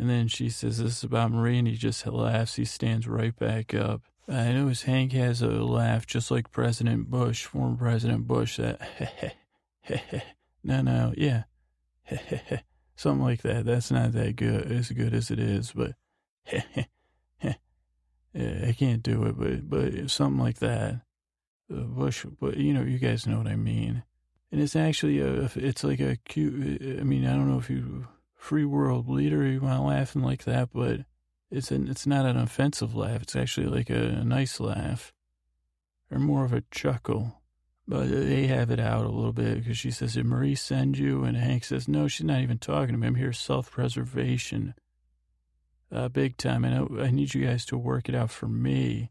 And then she says, this is about Marie, and he just laughs. He stands right back up. I noticed Hank has a laugh just like President Bush, former President Bush, that no, yeah, something like that. That's not that good as it is, but I can't do it, but something like that. Bush, but you guys know what I mean. And it's actually, it's like a cute, I mean, I don't know if you... free world leader, you want laughing like that, but it's not an offensive laugh. It's actually like a nice laugh, or more of a chuckle. But they have it out a little bit because she says, did Marie send you? And Hank says, no, she's not even talking to me. I'm here self-preservation. Big time. And I need you guys to work it out for me.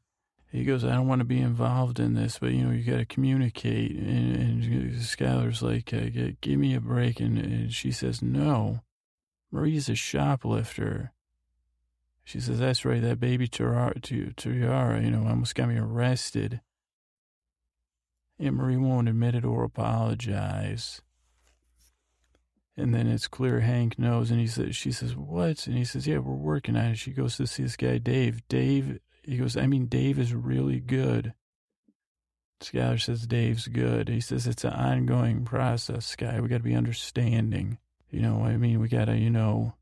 He goes, I don't want to be involved in this, but, you know, you got to communicate. And Skylar's like, give me a break. And she says, no, Marie's a shoplifter. She says, that's right, that baby Tiara, you know, almost got me arrested. And Marie won't admit it or apologize. And then it's clear Hank knows, and she says, what? And he says, yeah, we're working on it. She goes to see this guy, Dave. Dave, he goes, I mean, Dave is really good. Skylar says, Dave's good. He says, it's an ongoing process, Sky. We got to be understanding. You know, I mean, we got to, you know,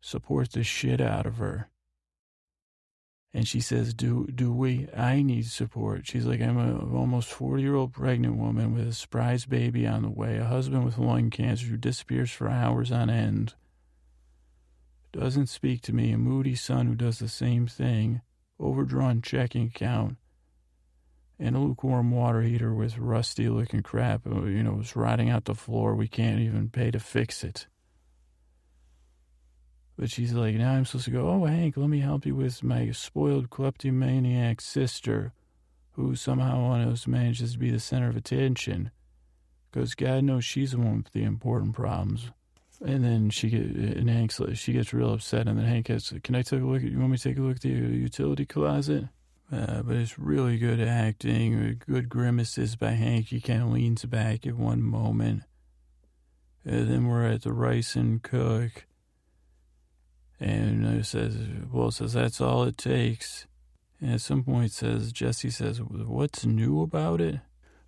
support the shit out of her. And she says, do we? I need support. She's like, I'm a almost 40-year-old pregnant woman with a surprise baby on the way, a husband with lung cancer who disappears for hours on end, doesn't speak to me, a moody son who does the same thing, overdrawn checking account, and a lukewarm water heater with rusty-looking crap. You know, it's rotting out the floor. We can't even pay to fix it. But she's like, now I'm supposed to go, oh, Hank, let me help you with my spoiled kleptomaniac sister, who somehow manages to be the center of attention, because God knows she's the one with the important problems. And then she gets real upset, and then Hank gets, can I take a look at, you want me to take a look at the utility closet? But it's really good acting, good grimaces by Hank. He kind of leans back at one moment. And then we're at the Rice and Cook. And it says, well, it says, that's all it takes. And at some point, Jesse says, what's new about it?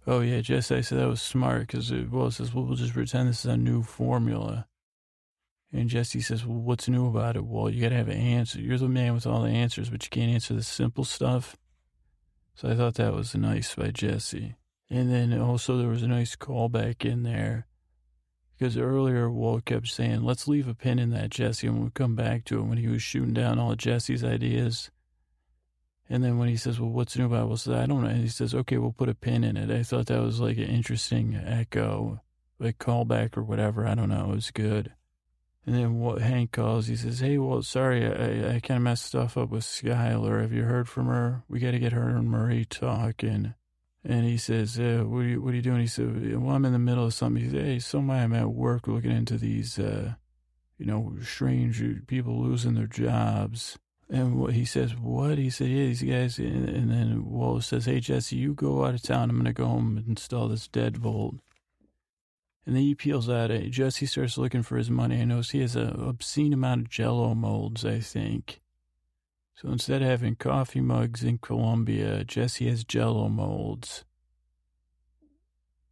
Oh, yeah, Jesse, I said that was smart because, well, it says, well, we'll just pretend this is a new formula. And Jesse says, well, what's new about it? Well, you got to have an answer. You're the man with all the answers, but you can't answer the simple stuff. So I thought that was nice by Jesse. And then also there was a nice callback in there. Because earlier, Walt kept saying, let's leave a pin in that, Jesse, and we'll come back to it when he was shooting down all of Jesse's ideas. And then when he says, well, what's new about it? Well, so I don't know. And he says, okay, we'll put a pin in it. I thought that was like an interesting echo, like callback or whatever. I don't know. It was good. And then what Hank calls, he says, hey, Walt, sorry, I kind of messed stuff up with Skylar. Have you heard from her? We got to get her and Marie talking. And he says, what are you doing? He said, well, I'm in the middle of something. He said, hey, somebody I'm at work looking into these, you know, strange people losing their jobs. And he says, what? He said, yeah, these guys. And then Walt says, hey, Jesse, you go out of town. I'm going to go home and install this deadbolt. And then he peels out. Jesse starts looking for his money. I notice he has an obscene amount of Jell-O molds, I think. So instead of having coffee mugs in Colombia, Jesse has Jell-O molds.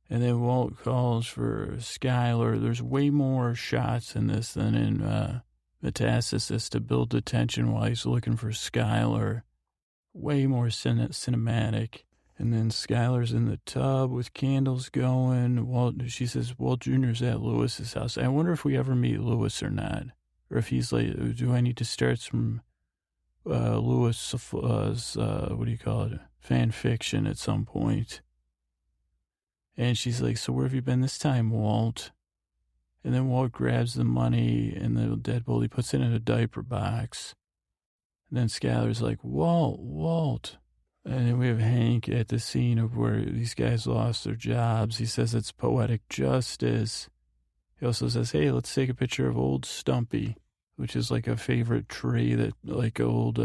And then Walt calls for Skylar. There's way more shots in this than in Metastasis to build the tension while he's looking for Skylar. Way more cinematic. And then Skylar's in the tub with candles going. She says, Walt Jr.'s at Lewis's house. I wonder if we ever meet Lewis or not. Or if he's like, do I need to start some... Lewis, fan fiction at some point. And she's like, so where have you been this time, Walt? And then Walt grabs the money and the deadbolt. He puts it in a diaper box. And then Skylar's like, Walt. And then we have Hank at the scene of where these guys lost their jobs. He says it's poetic justice. He also says, hey, let's take a picture of old Stumpy, which is like a favorite tree that like old,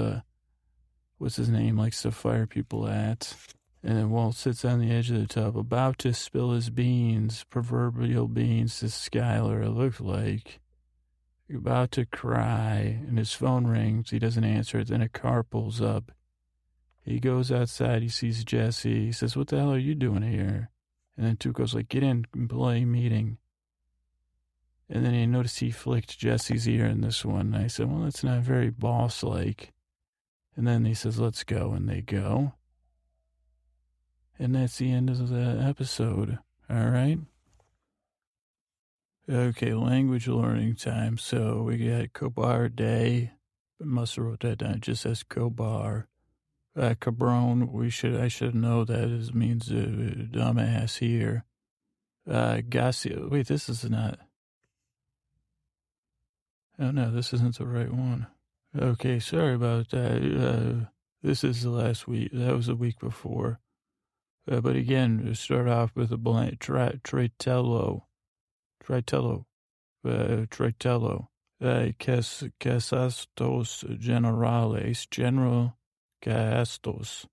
likes to fire people at. And then Walt sits on the edge of the tub, about to spill his beans, proverbial beans to Skylar, it looked like. About to cry, and his phone rings. He doesn't answer it. Then a car pulls up. He goes outside. He sees Jesse. He says, what the hell are you doing here? And then Tuco's like, get in, employee meeting. And then he noticed he flicked Jesse's ear in this one. And I said, well, that's not very boss-like. And then he says, let's go. And they go. And that's the end of the episode. All right? Okay, language learning time. So we got Kobar Day. I must have wrote that down. It just says Kobar. Cabron, I should know that it means dumbass here. Gassi, wait, this is not, oh no, this isn't the right one. Okay, sorry about that. This is the last week, that was the week before. But again, we'll start off with a blank, Tritello. Casastos generales, general castos,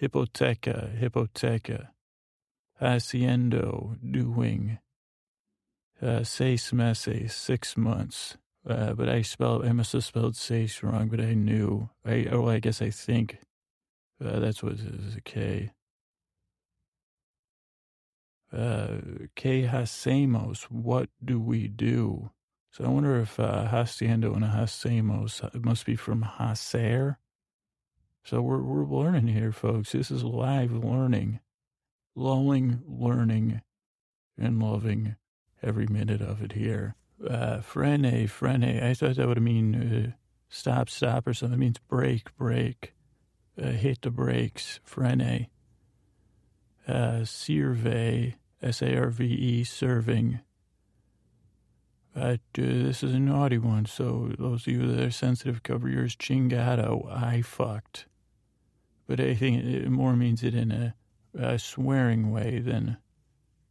hipoteca, haciendo, doing, 6 meses, 6 months, but I must have spelled seis wrong, but I knew, I guess I think, that's what it is, a K. Que hacemos, what do we do? So I wonder if haciendo and hacemos, it must be from hacer. So we're learning here, folks. This is live learning, lulling, learning, and loving every minute of it here. Frene. I thought that would mean stop or something. It means break. Hit the brakes. Frene. Serve. S-A-R-V-E. Serving. But this is a naughty one, so those of you that are sensitive, cover yours. Chingado, I fucked. But I think it more means it in a swearing way than...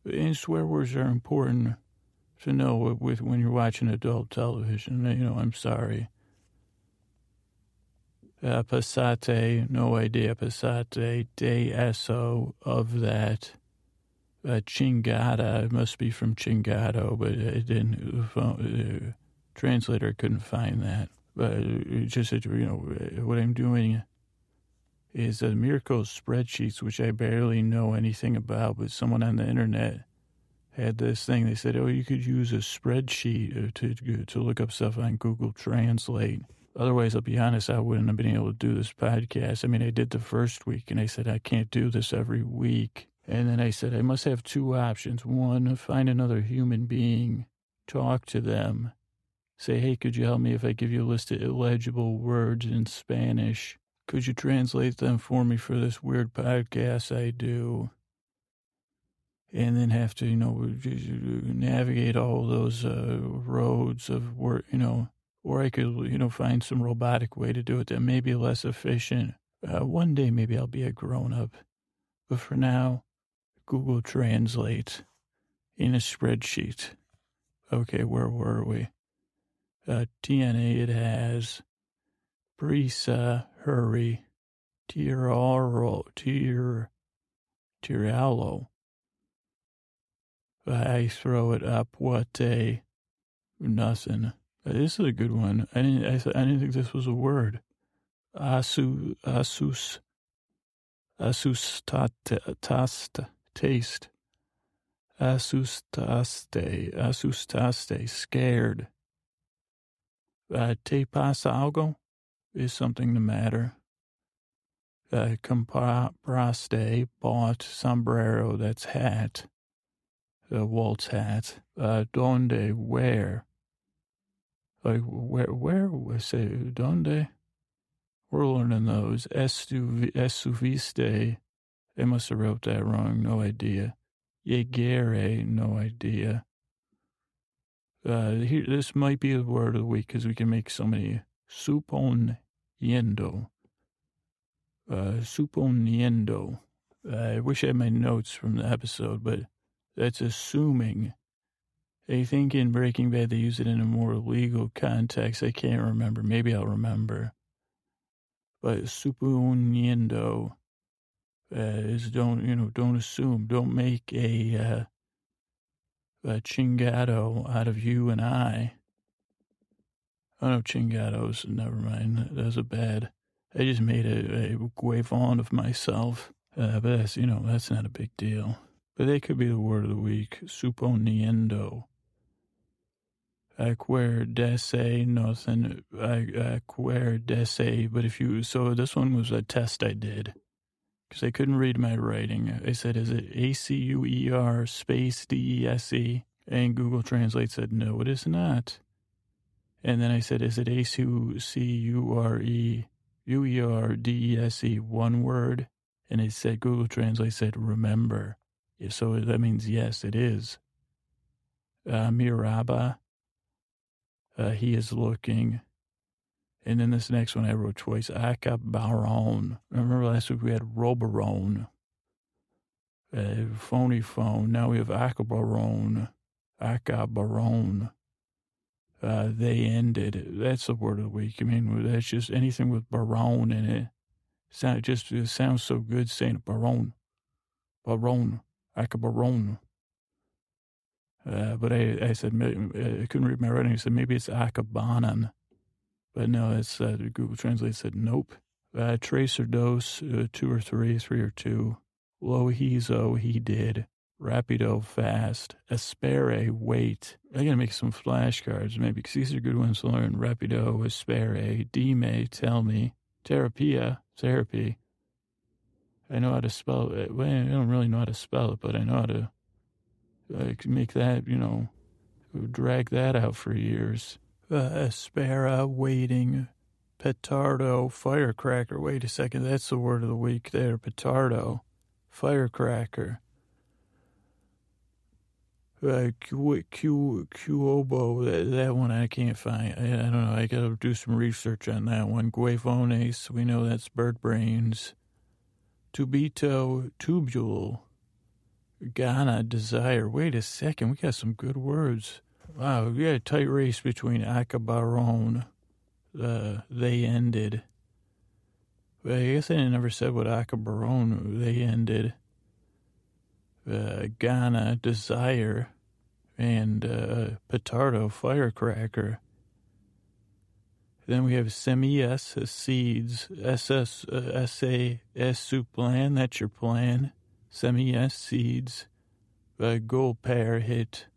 And swear words are important to know with when you're watching adult television. You know, I'm sorry. Passate, no idea. Passate, de eso, of that... Chingada, it must be from Chingado, but it didn't, the translator couldn't find that. But it just, you know, what I'm doing is a miracle spreadsheets, which I barely know anything about, but someone on the internet had this thing. They said, oh, you could use a spreadsheet to look up stuff on Google Translate. Otherwise, I'll be honest, I wouldn't have been able to do this podcast. I mean, I did the first week, and I said, I can't do this every week. And then I said, I must have two options. One, find another human being, talk to them, say, hey, could you help me if I give you a list of illegible words in Spanish? Could you translate them for me for this weird podcast I do? And then have to, you know, navigate all those roads of work, you know, or I could, you know, find some robotic way to do it that may be less efficient. One day, maybe I'll be a grown-up. But for now, Google Translate in a spreadsheet. Okay, where were we? TNA, it has. Prisa, hurry. Tiralo. I throw it up. What a nothing. This is a good one. I didn't think this was a word. Asustaste, taste. Asustaste, scared. Te pasa algo? Is something the matter? Compraste, bought. Sombrero, that's hat. Walt's hat. Donde, where? Like, where, say, donde? We're learning those. Estuviste. I must have wrote that wrong. No idea. Yegere. No idea. Here, this might be the word of the week because we can make so many. Suponiendo. Suponiendo. I wish I had my notes from the episode, but that's assuming. I think in Breaking Bad they use it in a more legal context. I can't remember. Maybe I'll remember. But suponiendo is don't assume, don't make a chingado out of you and I. Oh no, chingados, never mind, that was a bad, I just made a guavon of myself, but that's, you know, that's not a big deal. But they could be the word of the week, suponiendo. Acuérdese, nothing. Acuérdese, but if you, so this one was a test I did because I couldn't read my writing. I said, is it A-C-U-E-R space D-E-S-E? And Google Translate said, no, it is not. And then I said, is it A-C-U-R-E U-E-R-D-E-S-E, one word, and it said, Google Translate said, remember. So that means, yes, it is. Miraba, he is looking. And then this next one I wrote twice, Acabaron. Remember last week we had Robarone, phony phone. Now we have Acabaron. They ended. That's the word of the week. I mean, that's just anything with Barone in it. It's not just, it sounds so good saying Barone, Acabaron. But I said, I couldn't read my writing. I said, maybe it's Acabanan. But no, it's, Google Translate said, nope. Tracer dose, 2 or 3, 3 or 2. Lohizo, he did. Rapido, fast. Espere, wait. I got to make some flashcards, maybe, because these are good ones to learn. Rapido, espere. Dime, tell me. Terapia, therapy. I know how to spell it. Well, I don't really know how to spell it, but I know how to make that, you know, drag that out for years. Aspera, waiting. Petardo, firecracker. Wait a second, that's the word of the week there. Petardo, firecracker. Cuobo, that one I can't find. I don't know, I gotta do some research on that one. Guevones, we know that's bird brains. Tubito, tubule. Ghana, desire. Wait a second, we got some good words. Wow, we got a tight race between Acabaron, they ended. I guess I never said what Acabaron, they ended. Ghana, desire, and Petardo, firecracker. Then we have Semillas, seeds, SS, S su plan, that's your plan. Semillas, seeds, goal pair, hit.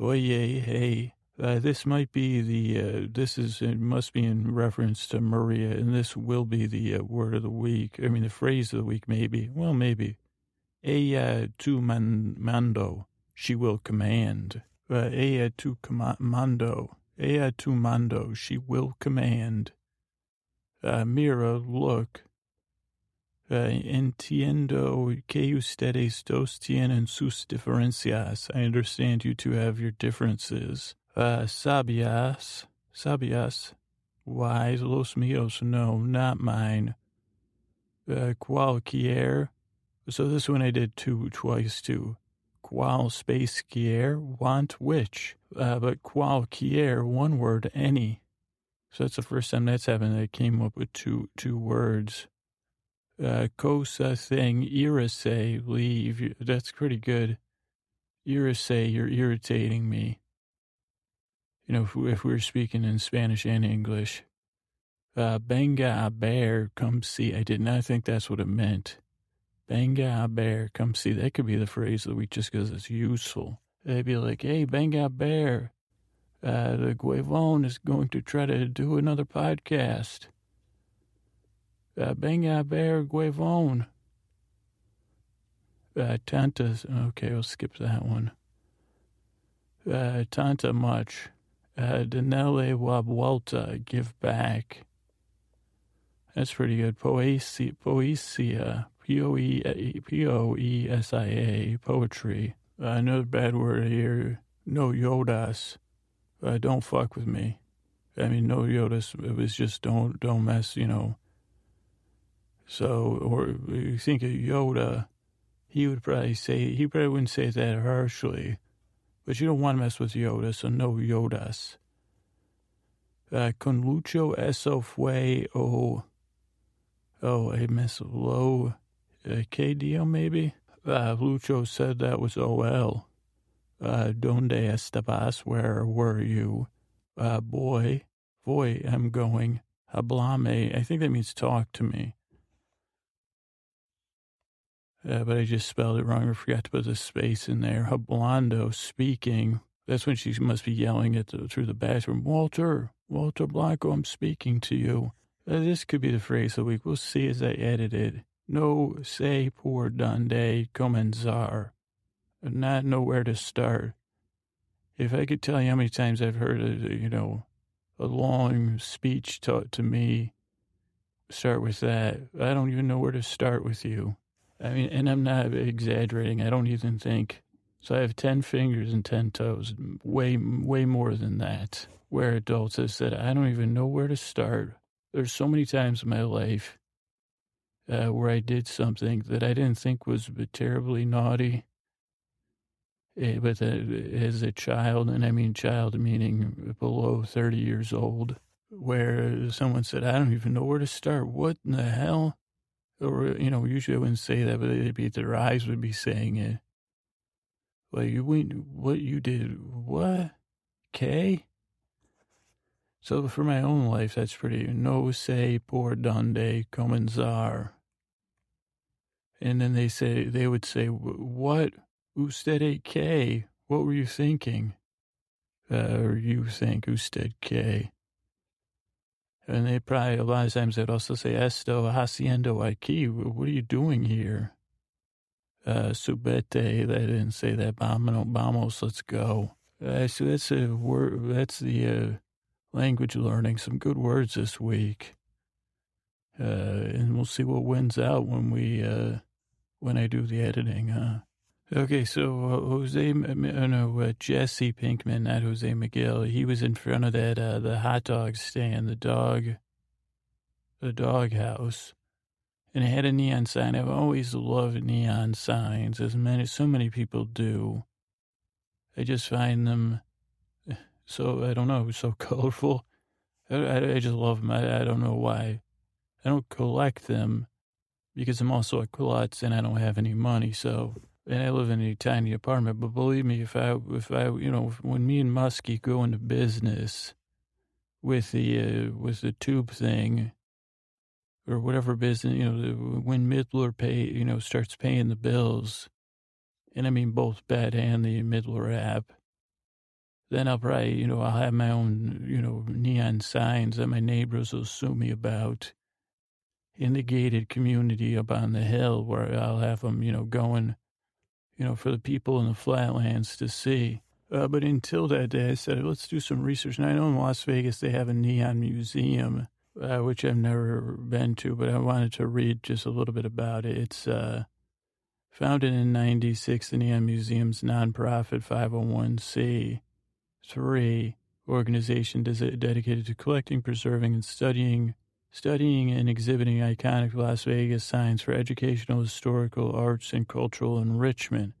Oye, hey, this might be the, it must be in reference to Maria, and this will be the word of the week, I mean, the phrase of the week, maybe. Well, maybe. Ella tu mando, she will command. Ella tu mando, ella tu mando, she will command. Mira, look. Entiendo que ustedes dos tienen sus diferencias. I understand you two have your differences. Sabias, wise, los míos, no, not mine. Cualquier, so this one I did twice too. Cual space quier, want which, but cualquier, one word, any. So that's the first time that's happened. I came up with two words. Cosa thing, irase, leave. That's pretty good. Irase, you're irritating me. You know, if we were speaking in Spanish and English. Venga a ver, come see. I did not think that's what it meant. Venga a ver, come see. That could be the phrase of the week just because it's useful. They'd be like, hey, venga a ver. The Guevon is going to try to do another podcast. Venga ver Guevon. Tantas, okay, we'll skip that one. Tanta much. Danele Wabuelta, give back. That's pretty good. Poesia, P-O-E-S-I-A, poetry. Another bad word here, no yodas. Don't fuck with me. I mean, no yodas, it was just don't mess, you know. So, or you think of Yoda, he probably wouldn't say it that harshly, but you don't want to mess with Yoda, so no Yodas. Con lucho eso fue, I miss low, KDO maybe? Lucho said that was OL. Donde estabas, where were you? Boy, I'm going. Hablame, I think that means talk to me. But I just spelled it wrong. I forgot to put the space in there. Hablando, speaking. That's when she must be yelling at through the bathroom. Walter Blanco, I'm speaking to you. This could be the phrase of the week. We'll see as I edit it. No sé por dónde comenzar. Not know where to start. If I could tell you how many times I've heard, a long speech taught to me, start with that. I don't even know where to start with you. I mean, and I'm not exaggerating. I don't even think. So I have 10 fingers and 10 toes, way more than that. Where adults have said, I don't even know where to start. There's so many times in my life where I did something that I didn't think was terribly naughty. But as a child, and I mean child meaning below 30 years old, where someone said, I don't even know where to start. What in the hell? Or, you know, usually I wouldn't say that, but it'd be, their eyes would be saying it. Like, you went, what you did, what? Okay? So for my own life, that's pretty, no say, por donde comenzar. And then they say, they would say, what? Usted K, what were you thinking? Or you think, usted K. And they probably, a lot of times they'd also say, esto haciendo aquí, what are you doing here? Subete, they didn't say that, vamos, let's go. So that's a word, that's the language learning, some good words this week. And we'll see what wins out when we, when I do the editing, huh? Okay, so Jesse Pinkman, not Jose Miguel, he was in front of that, the hot dog stand, the dog house. And it had a neon sign. I've always loved neon signs, as many, so many people do. I just find them so, I don't know, so colorful. I just love them. I don't know why. I don't collect them because I'm also a klutz and I don't have any money, so... And I live in a tiny apartment, but believe me, if I, you know, when me and Muskie go into business with the tube thing or whatever business, you know, when Midler starts paying the bills, and I mean both Bed and the Midler app, then I'll probably, I'll have my own, neon signs that my neighbors will sue me about in the gated community up on the hill where I'll have them, going. For the people in the flatlands to see. But until that day, I said, let's do some research. And I know in Las Vegas they have a Neon Museum, which I've never been to, but I wanted to read just a little bit about it. It's founded in 1996, the Neon Museum's nonprofit 501c3 organization dedicated to collecting, preserving, and studying and exhibiting iconic Las Vegas signs for educational, historical, arts, and cultural enrichment.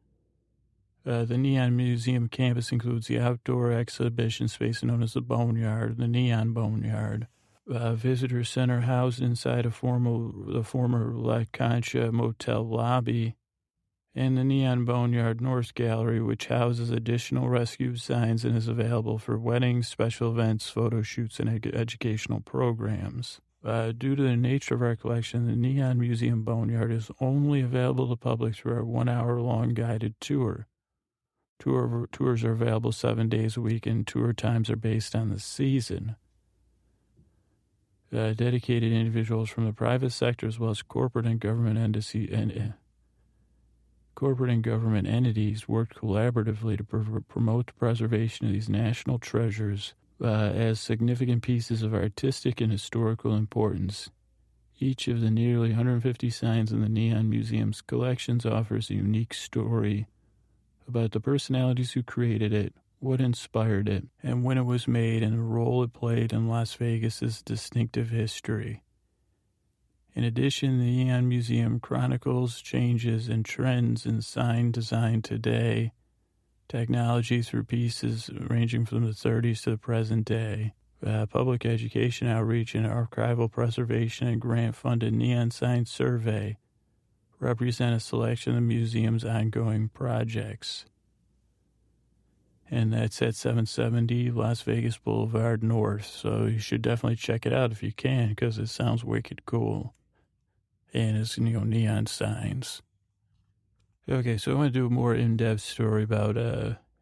The Neon Museum campus includes the outdoor exhibition space known as the Boneyard, the Neon Boneyard, a visitor center housed inside the former La Concha motel lobby, and the Neon Boneyard North Gallery, which houses additional rescue signs and is available for weddings, special events, photo shoots, and educational programs. Due to the nature of our collection, the Neon Museum Boneyard is only available to the public through our one-hour-long guided tour. Tours are available 7 days a week, and tour times are based on the season. Dedicated individuals from the private sector, as well as corporate and government entities, worked collaboratively to promote the preservation of these national treasures. As significant pieces of artistic and historical importance. Each of the nearly 150 signs in the Neon Museum's collections offers a unique story about the personalities who created it, what inspired it, and when it was made, and the role it played in Las Vegas's distinctive history. In addition, the Neon Museum chronicles changes and trends in sign design today, technology through pieces ranging from the 30s to the present day, public education outreach and archival preservation and grant-funded neon sign survey represent a selection of the museum's ongoing projects. And that's at 770 Las Vegas Boulevard North, so you should definitely check it out if you can, because it sounds wicked cool. And it's, neon signs. Okay, so I'm going to do a more in-depth story about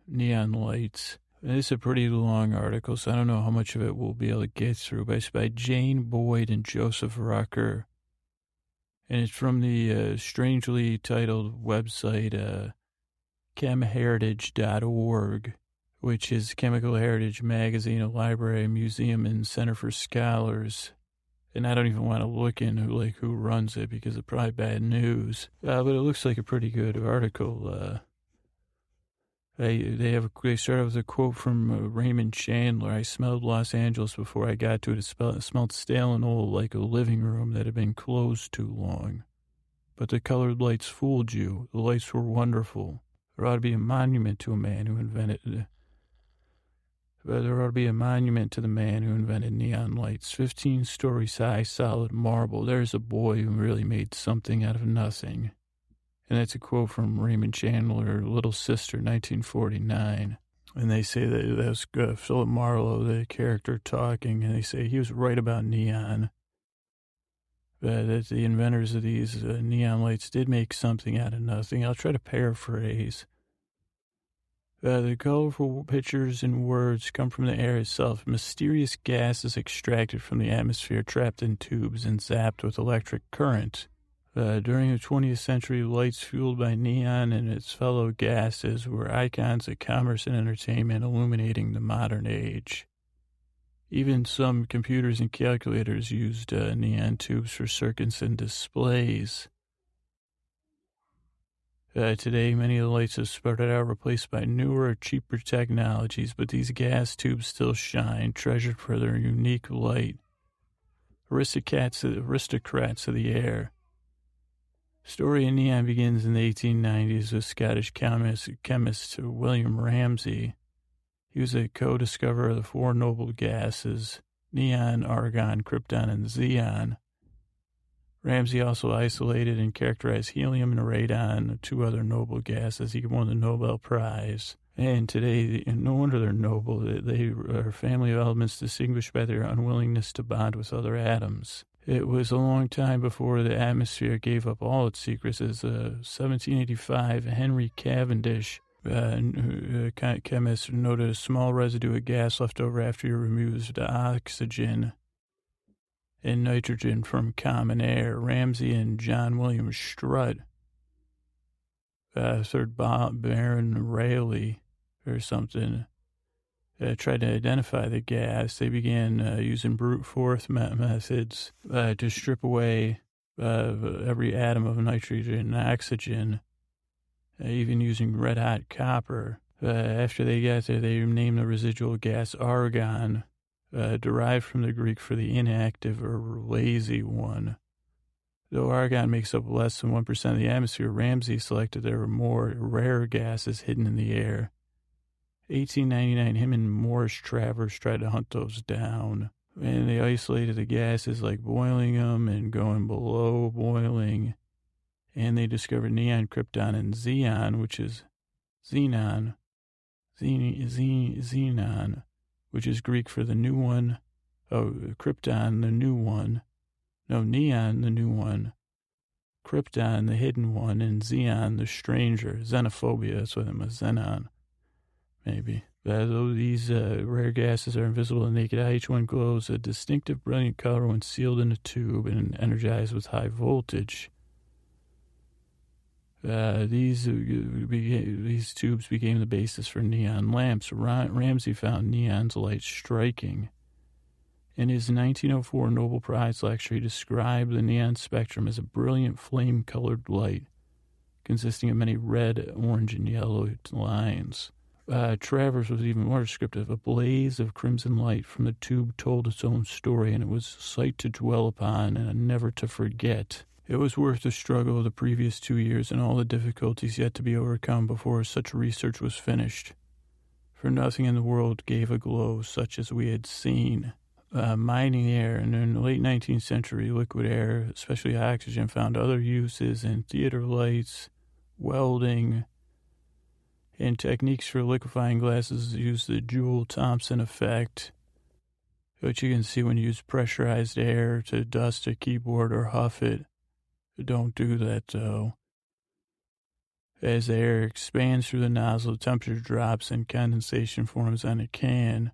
neon lights. This is a pretty long article, so I don't know how much of it we'll be able to get through, but it's by Jane Boyd and Joseph Rucker. And it's from the strangely titled website chemheritage.org, which is Chemical Heritage Magazine, a library, museum, and center for scholars. And I don't even want to look into, like, who runs it because it's probably bad news. But it looks like a pretty good article. They start out with a quote from Raymond Chandler. I smelled Los Angeles before I got to it. It smelled stale and old, like a living room that had been closed too long. But the colored lights fooled you. The lights were wonderful. There ought to be a monument to a man who invented... There ought to be a monument to the man who invented neon lights. 15 stories high, solid marble. There's a boy who really made something out of nothing. And that's a quote from Raymond Chandler, Little Sister, 1949. And they say that that's Philip Marlowe, the character, talking, and they say he was right about neon. That the inventors of these neon lights did make something out of nothing. I'll try to paraphrase. The colorful pictures and words come from the air itself. Mysterious gas is extracted from the atmosphere, trapped in tubes and zapped with electric current. During the 20th century, lights fueled by neon and its fellow gases were icons of commerce and entertainment, illuminating the modern age. Even some computers and calculators used neon tubes for circuits and displays. Today, many of the lights have sputtered out, replaced by newer, cheaper technologies, but these gas tubes still shine, treasured for their unique light. Aristocrats of the air. Story of neon begins in the 1890s with Scottish chemist William Ramsay. He was a co-discoverer of the four noble gases, neon, argon, krypton, and xenon. Ramsay also isolated and characterized helium and radon, two other noble gases. He won the Nobel Prize. And today, no wonder they're noble. They are family of elements distinguished by their unwillingness to bond with other atoms. It was a long time before the atmosphere gave up all its secrets. As 1785, Henry Cavendish, a chemist, noted a small residue of gas left over after he removed the oxygen and nitrogen from common air. Ramsay and John William Strutt, Third Baron Rayleigh or something, tried to identify the gas. They began using brute force methods to strip away every atom of nitrogen and oxygen, even using red-hot copper. After they got there, they named the residual gas argon, derived from the Greek for the inactive or lazy one. Though argon makes up less than 1% of the atmosphere, Ramsay selected there were more rare gases hidden in the air. 1899, him and Morris Travers tried to hunt those down, and they isolated the gases like boiling them and going below boiling, and they discovered neon, krypton, and xenon, which is xenon. Which is Greek for the new one. Oh, krypton, the new one. No, neon, the new one. Krypton, the hidden one. And xenon, the stranger. Xenophobia, that's what it was, xenon. Maybe. Though these rare gases are invisible to the naked eye, each one glows a distinctive, brilliant color when sealed in a tube and energized with high voltage. These tubes became the basis for neon lamps. Ramsay found neon's light striking. In his 1904 Nobel Prize lecture, he described the neon spectrum as a brilliant flame-colored light consisting of many red, orange, and yellow lines. Travers was even more descriptive. A blaze of crimson light from the tube told its own story, and it was a sight to dwell upon and never to forget. It was worth the struggle of the previous 2 years and all the difficulties yet to be overcome before such research was finished, for nothing in the world gave a glow such as we had seen. Mining air, and in the late 19th century, liquid air, especially oxygen, found other uses in theater lights, welding, and techniques for liquefying glasses used the Joule-Thomson effect, which you can see when you use pressurized air to dust a keyboard or huff it. Don't do that, though. As the air expands through the nozzle, temperature drops and condensation forms on a can.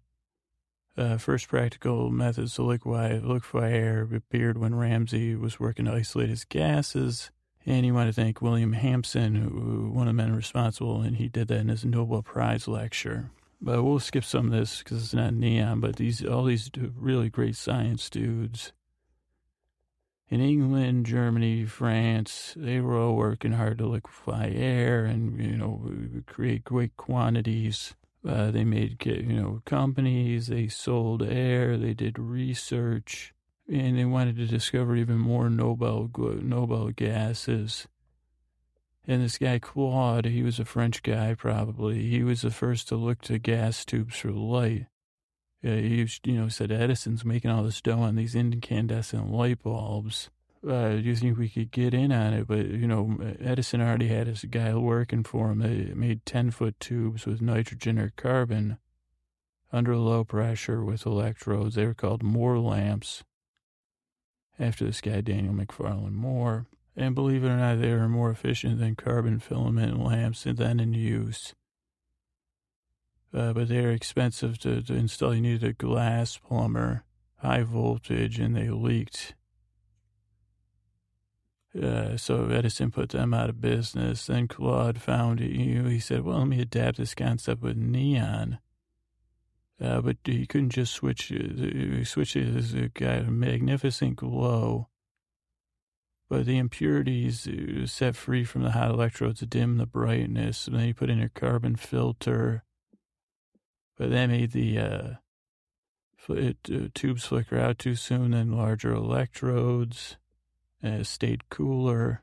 First practical methods to liquefy air appeared when Ramsay was working to isolate his gases, and he wanted to thank William Hampson, who one of the men responsible, and he did that in his Nobel Prize lecture. But we'll skip some of this because it's not neon, but all these really great science dudes In England, Germany, France, they were all working hard to liquefy air and, you know, create great quantities. They made, you know, companies, they sold air, they did research, and they wanted to discover even more noble gases. And this guy Claude, he was a French guy probably, he was the first to look to gas tubes for light. He said Edison's making all this dough on these incandescent light bulbs. Do you think we could get in on it? But, you know, Edison already had this guy working for him. They made 10-foot tubes with nitrogen or carbon under low pressure with electrodes. They were called Moore lamps after this guy, Daniel McFarlane Moore. And believe it or not, they were more efficient than carbon filament lamps then in use. But they're expensive to install. You needed a glass plumber, high voltage, and they leaked. So Edison put them out of business. Then Claude found it. He said, well, let me adapt this concept with neon. But he couldn't just switch. He switched it as a guy a magnificent glow. But the impurities set free from the hot electrodes dim the brightness. And then he put in a carbon filter. But that made the tubes flicker out too soon, then larger electrodes stayed cooler,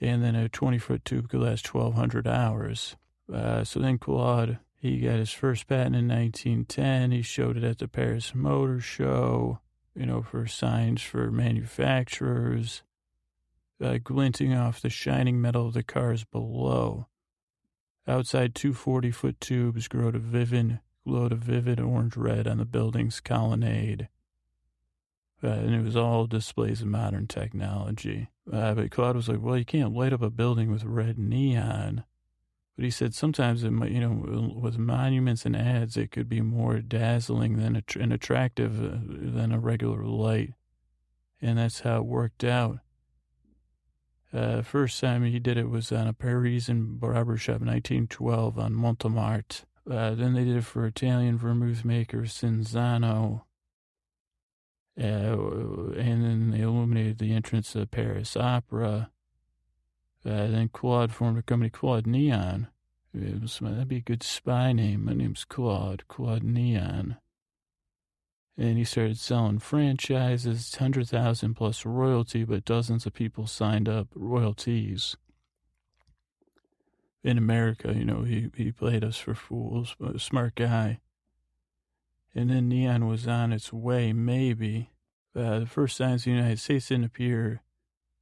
and then a 20-foot tube could last 1,200 hours. So then Claude, he got his first patent in 1910. He showed it at the Paris Motor Show, you know, for signs for manufacturers, glinting off the shining metal of the cars below. Outside, two 40-foot tubes glowed a vivid orange-red on the building's colonnade. And it was all displays of modern technology. But Claude was like, well, you can't light up a building with red neon. But he said sometimes, it might, you know, with monuments and ads, it could be more dazzling than and attractive than a regular light. And that's how it worked out. First time he did it was on a Parisian barbershop in 1912 on Montmartre. Then they did it for Italian vermouth maker Cinzano. And then they illuminated the entrance to the Paris Opera. Then Claude formed a company, Claude Neon. That'd be a good spy name. My name's Claude Neon. And he started selling franchises, 100,000 plus royalty, but dozens of people signed up royalties. In America, you know, he played us for fools, but a smart guy. And then neon was on its way, maybe. The first signs of the United States didn't appear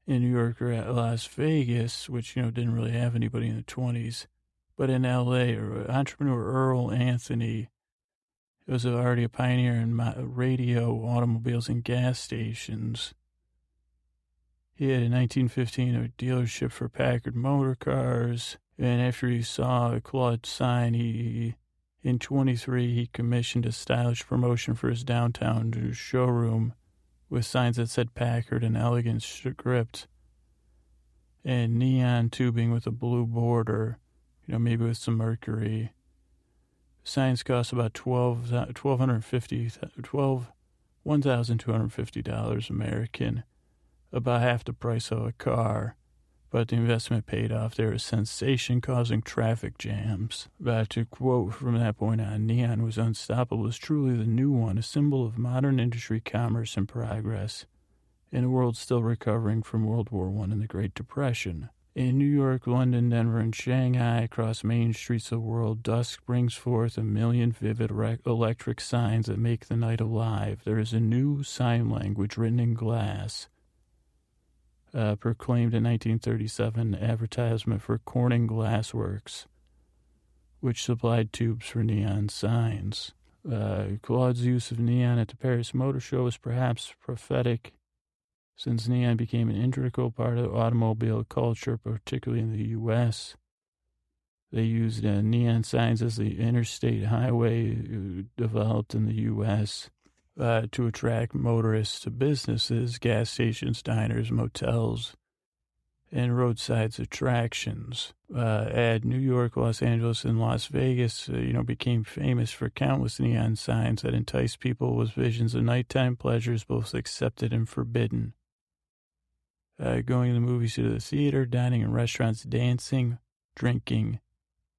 in New York or at Las Vegas, which, you know, didn't really have anybody in the 20s. But in L.A., entrepreneur Earl Anthony was already a pioneer in radio, automobiles, and gas stations. He had, in 1915, a dealership for Packard Motor Cars, and after he saw a Claude sign, in 23, he commissioned a stylish promotion for his downtown showroom with signs that said Packard in elegant script and neon tubing with a blue border, you know, maybe with some mercury. Signs cost about $1,250 American, about half the price of a car. But the investment paid off. There was sensation causing traffic jams. But to quote from that point on, neon was unstoppable. It was truly the new one, a symbol of modern industry, commerce, and progress in a world still recovering from World War I and the Great Depression. In New York, London, Denver, and Shanghai, across main streets of the world, dusk brings forth a million vivid electric signs that make the night alive. There is a new sign language written in glass, proclaimed in 1937 advertisement for Corning Glass Works, which supplied tubes for neon signs. Claude's use of neon at the Paris Motor Show was perhaps prophetic, since neon became an integral part of automobile culture, particularly in the U.S. They used neon signs as the interstate highway developed in the U.S. To attract motorists to businesses, gas stations, diners, motels, and roadside attractions. At New York, Los Angeles, and Las Vegas, you know, became famous for countless neon signs that enticed people with visions of nighttime pleasures, both accepted and forbidden. going to the movies, to the theater, dining in restaurants, dancing, drinking,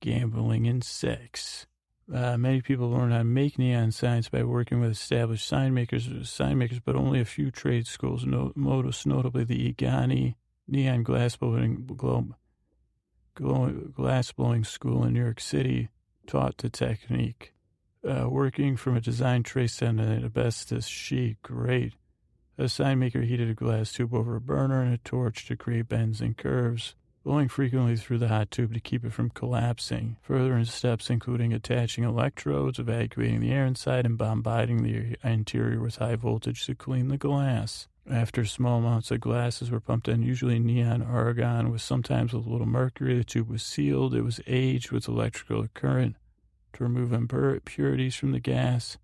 gambling, and sex. Many people learn how to make neon signs by working with established sign makers, but only a few trade schools, most notably the Igani Neon Glassblowing School in New York City, taught the technique. Working from a design trace on an asbestos sheet, great. A sign maker heated a glass tube over a burner and a torch to create bends and curves, blowing frequently through the hot tube to keep it from collapsing. Further in steps including attaching electrodes, evacuating the air inside, and bombarding the interior with high voltage to clean the glass. After small amounts of glasses were pumped in, usually neon argon with sometimes a little mercury, the tube was sealed. It was aged with electrical current to remove impurities from the gas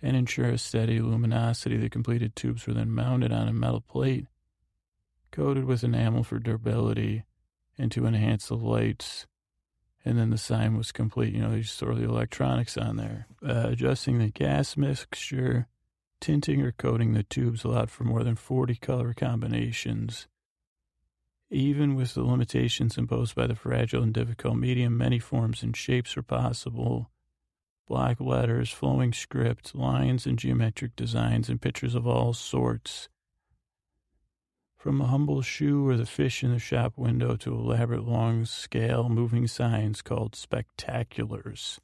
and ensure a steady luminosity. The completed tubes were then mounted on a metal plate coated with enamel for durability and to enhance the lights, and then the sign was complete. You know, they just throw the electronics on there. Adjusting the gas mixture, tinting or coating the tubes allowed for more than 40 color combinations. Even with the limitations imposed by the fragile and difficult medium, many forms and shapes are possible. Block letters, flowing script, lines and geometric designs, and pictures of all sorts. From a humble shoe or the fish in the shop window to elaborate long-scale moving signs called spectaculars,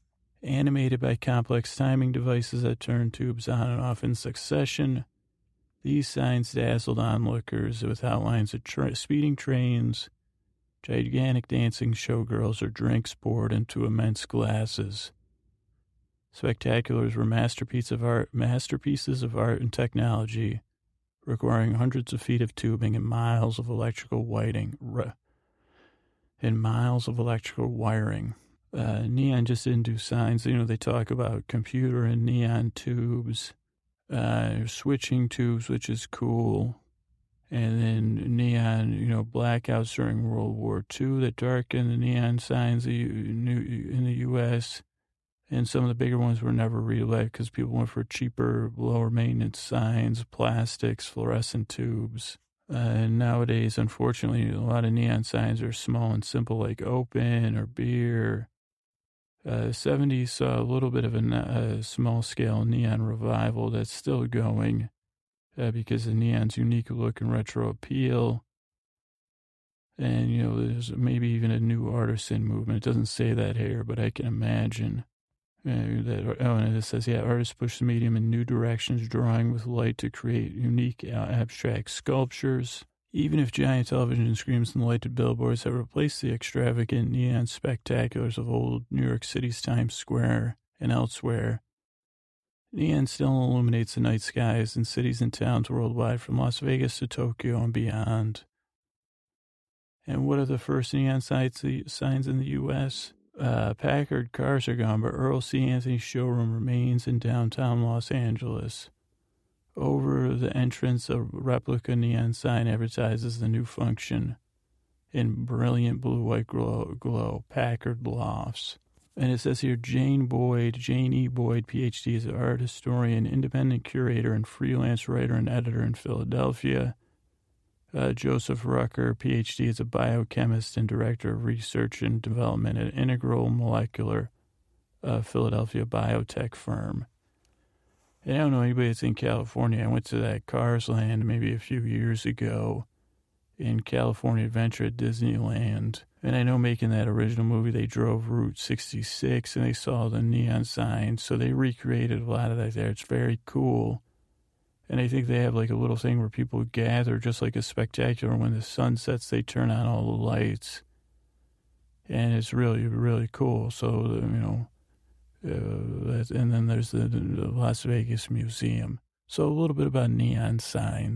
animated by complex timing devices that turn tubes on and off in succession, these signs dazzled onlookers with outlines of speeding trains, gigantic dancing showgirls, or drinks poured into immense glasses. Spectaculars were masterpieces of art and technology, requiring hundreds of feet of tubing and miles of electrical wiring. Neon just didn't do signs. You know, they talk about computer and neon tubes, switching tubes, which is cool. And then neon, you know, blackouts during World War II that darkened the neon signs in the U.S., and some of the bigger ones were never relit because people went for cheaper, lower maintenance signs, plastics, fluorescent tubes. And nowadays, unfortunately, a lot of neon signs are small and simple, like open or beer. The 70s saw a little bit of a small-scale neon revival that's still going because of neon's unique look and retro appeal. And, you know, there's maybe even a new artisan movement. It doesn't say that here, but I can imagine. And it says, artists push the medium in new directions, drawing with light to create unique abstract sculptures. Even if giant television screens and lighted billboards have replaced the extravagant neon spectaculars of old New York City's Times Square and elsewhere, neon still illuminates the night skies in cities and towns worldwide, from Las Vegas to Tokyo and beyond. And what are the first neon signs in the U.S.? Packard cars are gone, but Earl C. Anthony's showroom remains in downtown Los Angeles. Over the entrance, a replica neon sign advertises the new function in brilliant blue-white glow, Packard Lofts. And it says here, Jane E. Boyd, Ph.D., is an art historian, independent curator, and freelance writer and editor in Philadelphia. Joseph Rucker, Ph.D., is a biochemist and director of research and development at Integral Molecular, a Philadelphia biotech firm. And I don't know anybody that's in California. I went to that Cars Land maybe a few years ago in California Adventure at Disneyland. And I know making that original movie, they drove Route 66 and they saw the neon signs. So they recreated a lot of that there. It's very cool. And I think they have like a little thing where people gather, just like a spectacular. When the sun sets, they turn on all the lights. And it's really, really cool. So, and then there's the Las Vegas Museum. So a little bit about neon signs.